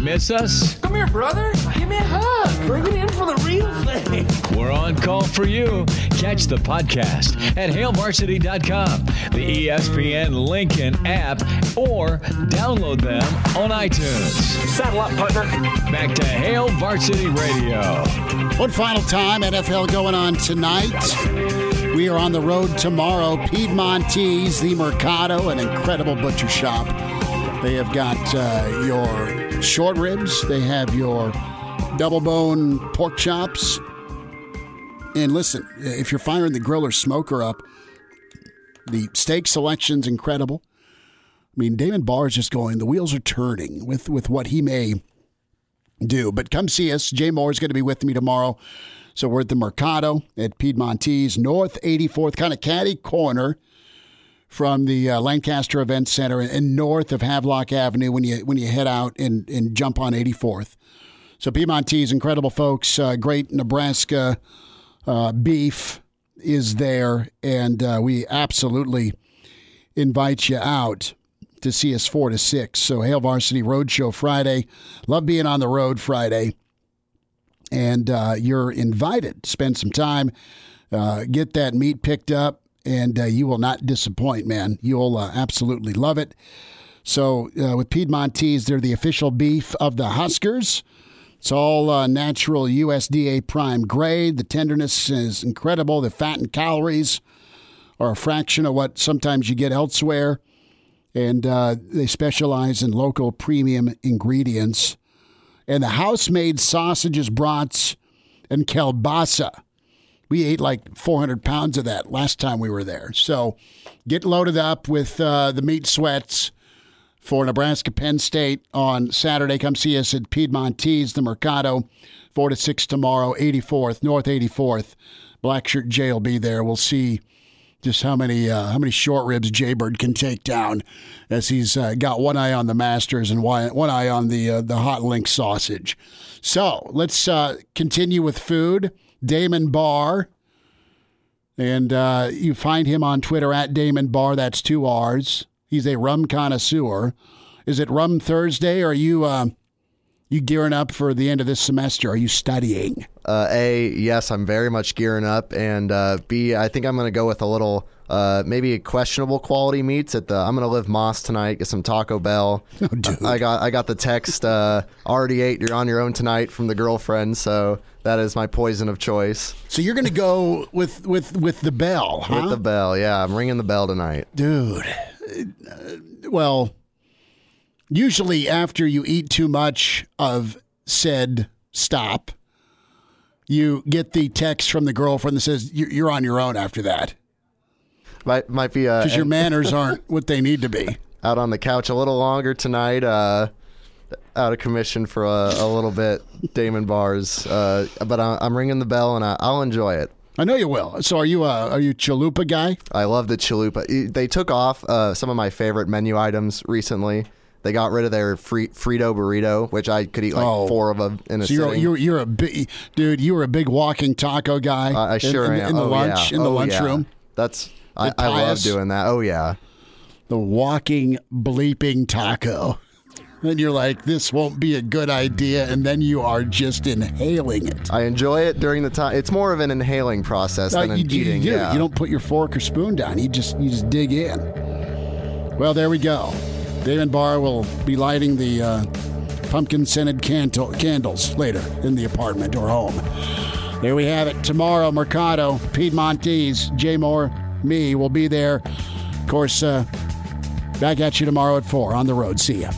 Miss us? Come here, brother. Give me a hug. Bring it in for the real thing. We're on call for you. Catch the podcast at hailvarsity.com, the ESPN Lincoln app, or download them on iTunes. Saddle up, partner. Back to Hail Varsity Radio. One final time, NFL going on tonight. We are on the road tomorrow. Piedmontese, the Mercado, an incredible butcher shop. They have got your short ribs. They have your double bone pork chops. And listen, if you're firing the grill or smoker up, the steak selection's incredible. I mean, Damon Barr is just going, the wheels are turning with what he may do. But come see us. Jay Moore is going to be with me tomorrow. So we're at the Mercado at Piedmontese, North 84th, kind of catty corner from the Lancaster Event Center and north of Havelock Avenue when you head out and jump on 84th. So Piedmontese, incredible folks, great Nebraska beef is there, and we absolutely invite you out to see us 4 to 6. So Hail Varsity Roadshow Friday. Love being on the road Friday. And you're invited. Spend some time. Get that meat picked up, and you will not disappoint, man. You'll absolutely love it. So with Piedmontese, they're the official beef of the Huskers. It's all natural USDA prime grade. The tenderness is incredible. The fat and calories are a fraction of what sometimes you get elsewhere. And they specialize in local premium ingredients. And the house-made sausages, brats, and kielbasa. We ate like 400 pounds of that last time we were there. So get loaded up with the meat sweats for Nebraska Penn State on Saturday. Come see us at Piedmontese, the Mercado, 4 to 6 tomorrow, 84th, North 84th. Blackshirt Jay will be there. We'll see just how many short ribs Jaybird can take down as he's got one eye on the Masters and one eye on the hot link sausage. So let's continue with food. Damon Barr. And you find him on Twitter at Damon Barr. That's 2 R's. He's a rum connoisseur. Is it Rum Thursday? Or are you You gearing up for the end of this semester? Are you studying? Yes, I'm very much gearing up. And B, I think I'm going to go with a little maybe questionable quality meats at the. I'm going to live Moss tonight. Get some Taco Bell. Oh, dude. I got the text. Already ate. You're on your own tonight from the girlfriend. So that is my poison of choice. So you're going to go with the bell, huh? With the bell, yeah. I'm ringing the bell tonight, dude. Well, usually after you eat too much of said stop, you get the text from the girlfriend that says you're on your own after that. Might be because your manners aren't what they need to be. Out on the couch a little longer tonight. Out of commission for a little bit, Damon Bars. But I'm ringing the bell and I'll enjoy it. I know you will. So are you a chalupa guy? I love the chalupa. They took off some of my favorite menu items recently. They got rid of their Frito burrito, which I could eat like four of them in a sitting. So you're a big dude. You were a big walking taco guy. I sure am. In the lunchroom. That's. I love doing that. Oh, yeah. The walking, bleeping taco. And you're like, this won't be a good idea. And then you are just inhaling it. I enjoy it during the time. It's more of an inhaling process than an eating. You do. Yeah. You don't put your fork or spoon down. You just dig in. Well, there we go. Dave and Barr will be lighting the pumpkin-scented candles later in the apartment or home. There we have it. Tomorrow, Mercado, Piedmontese, Jay Moore, me will be there. Of course, back at you tomorrow at 4 on the road. See ya.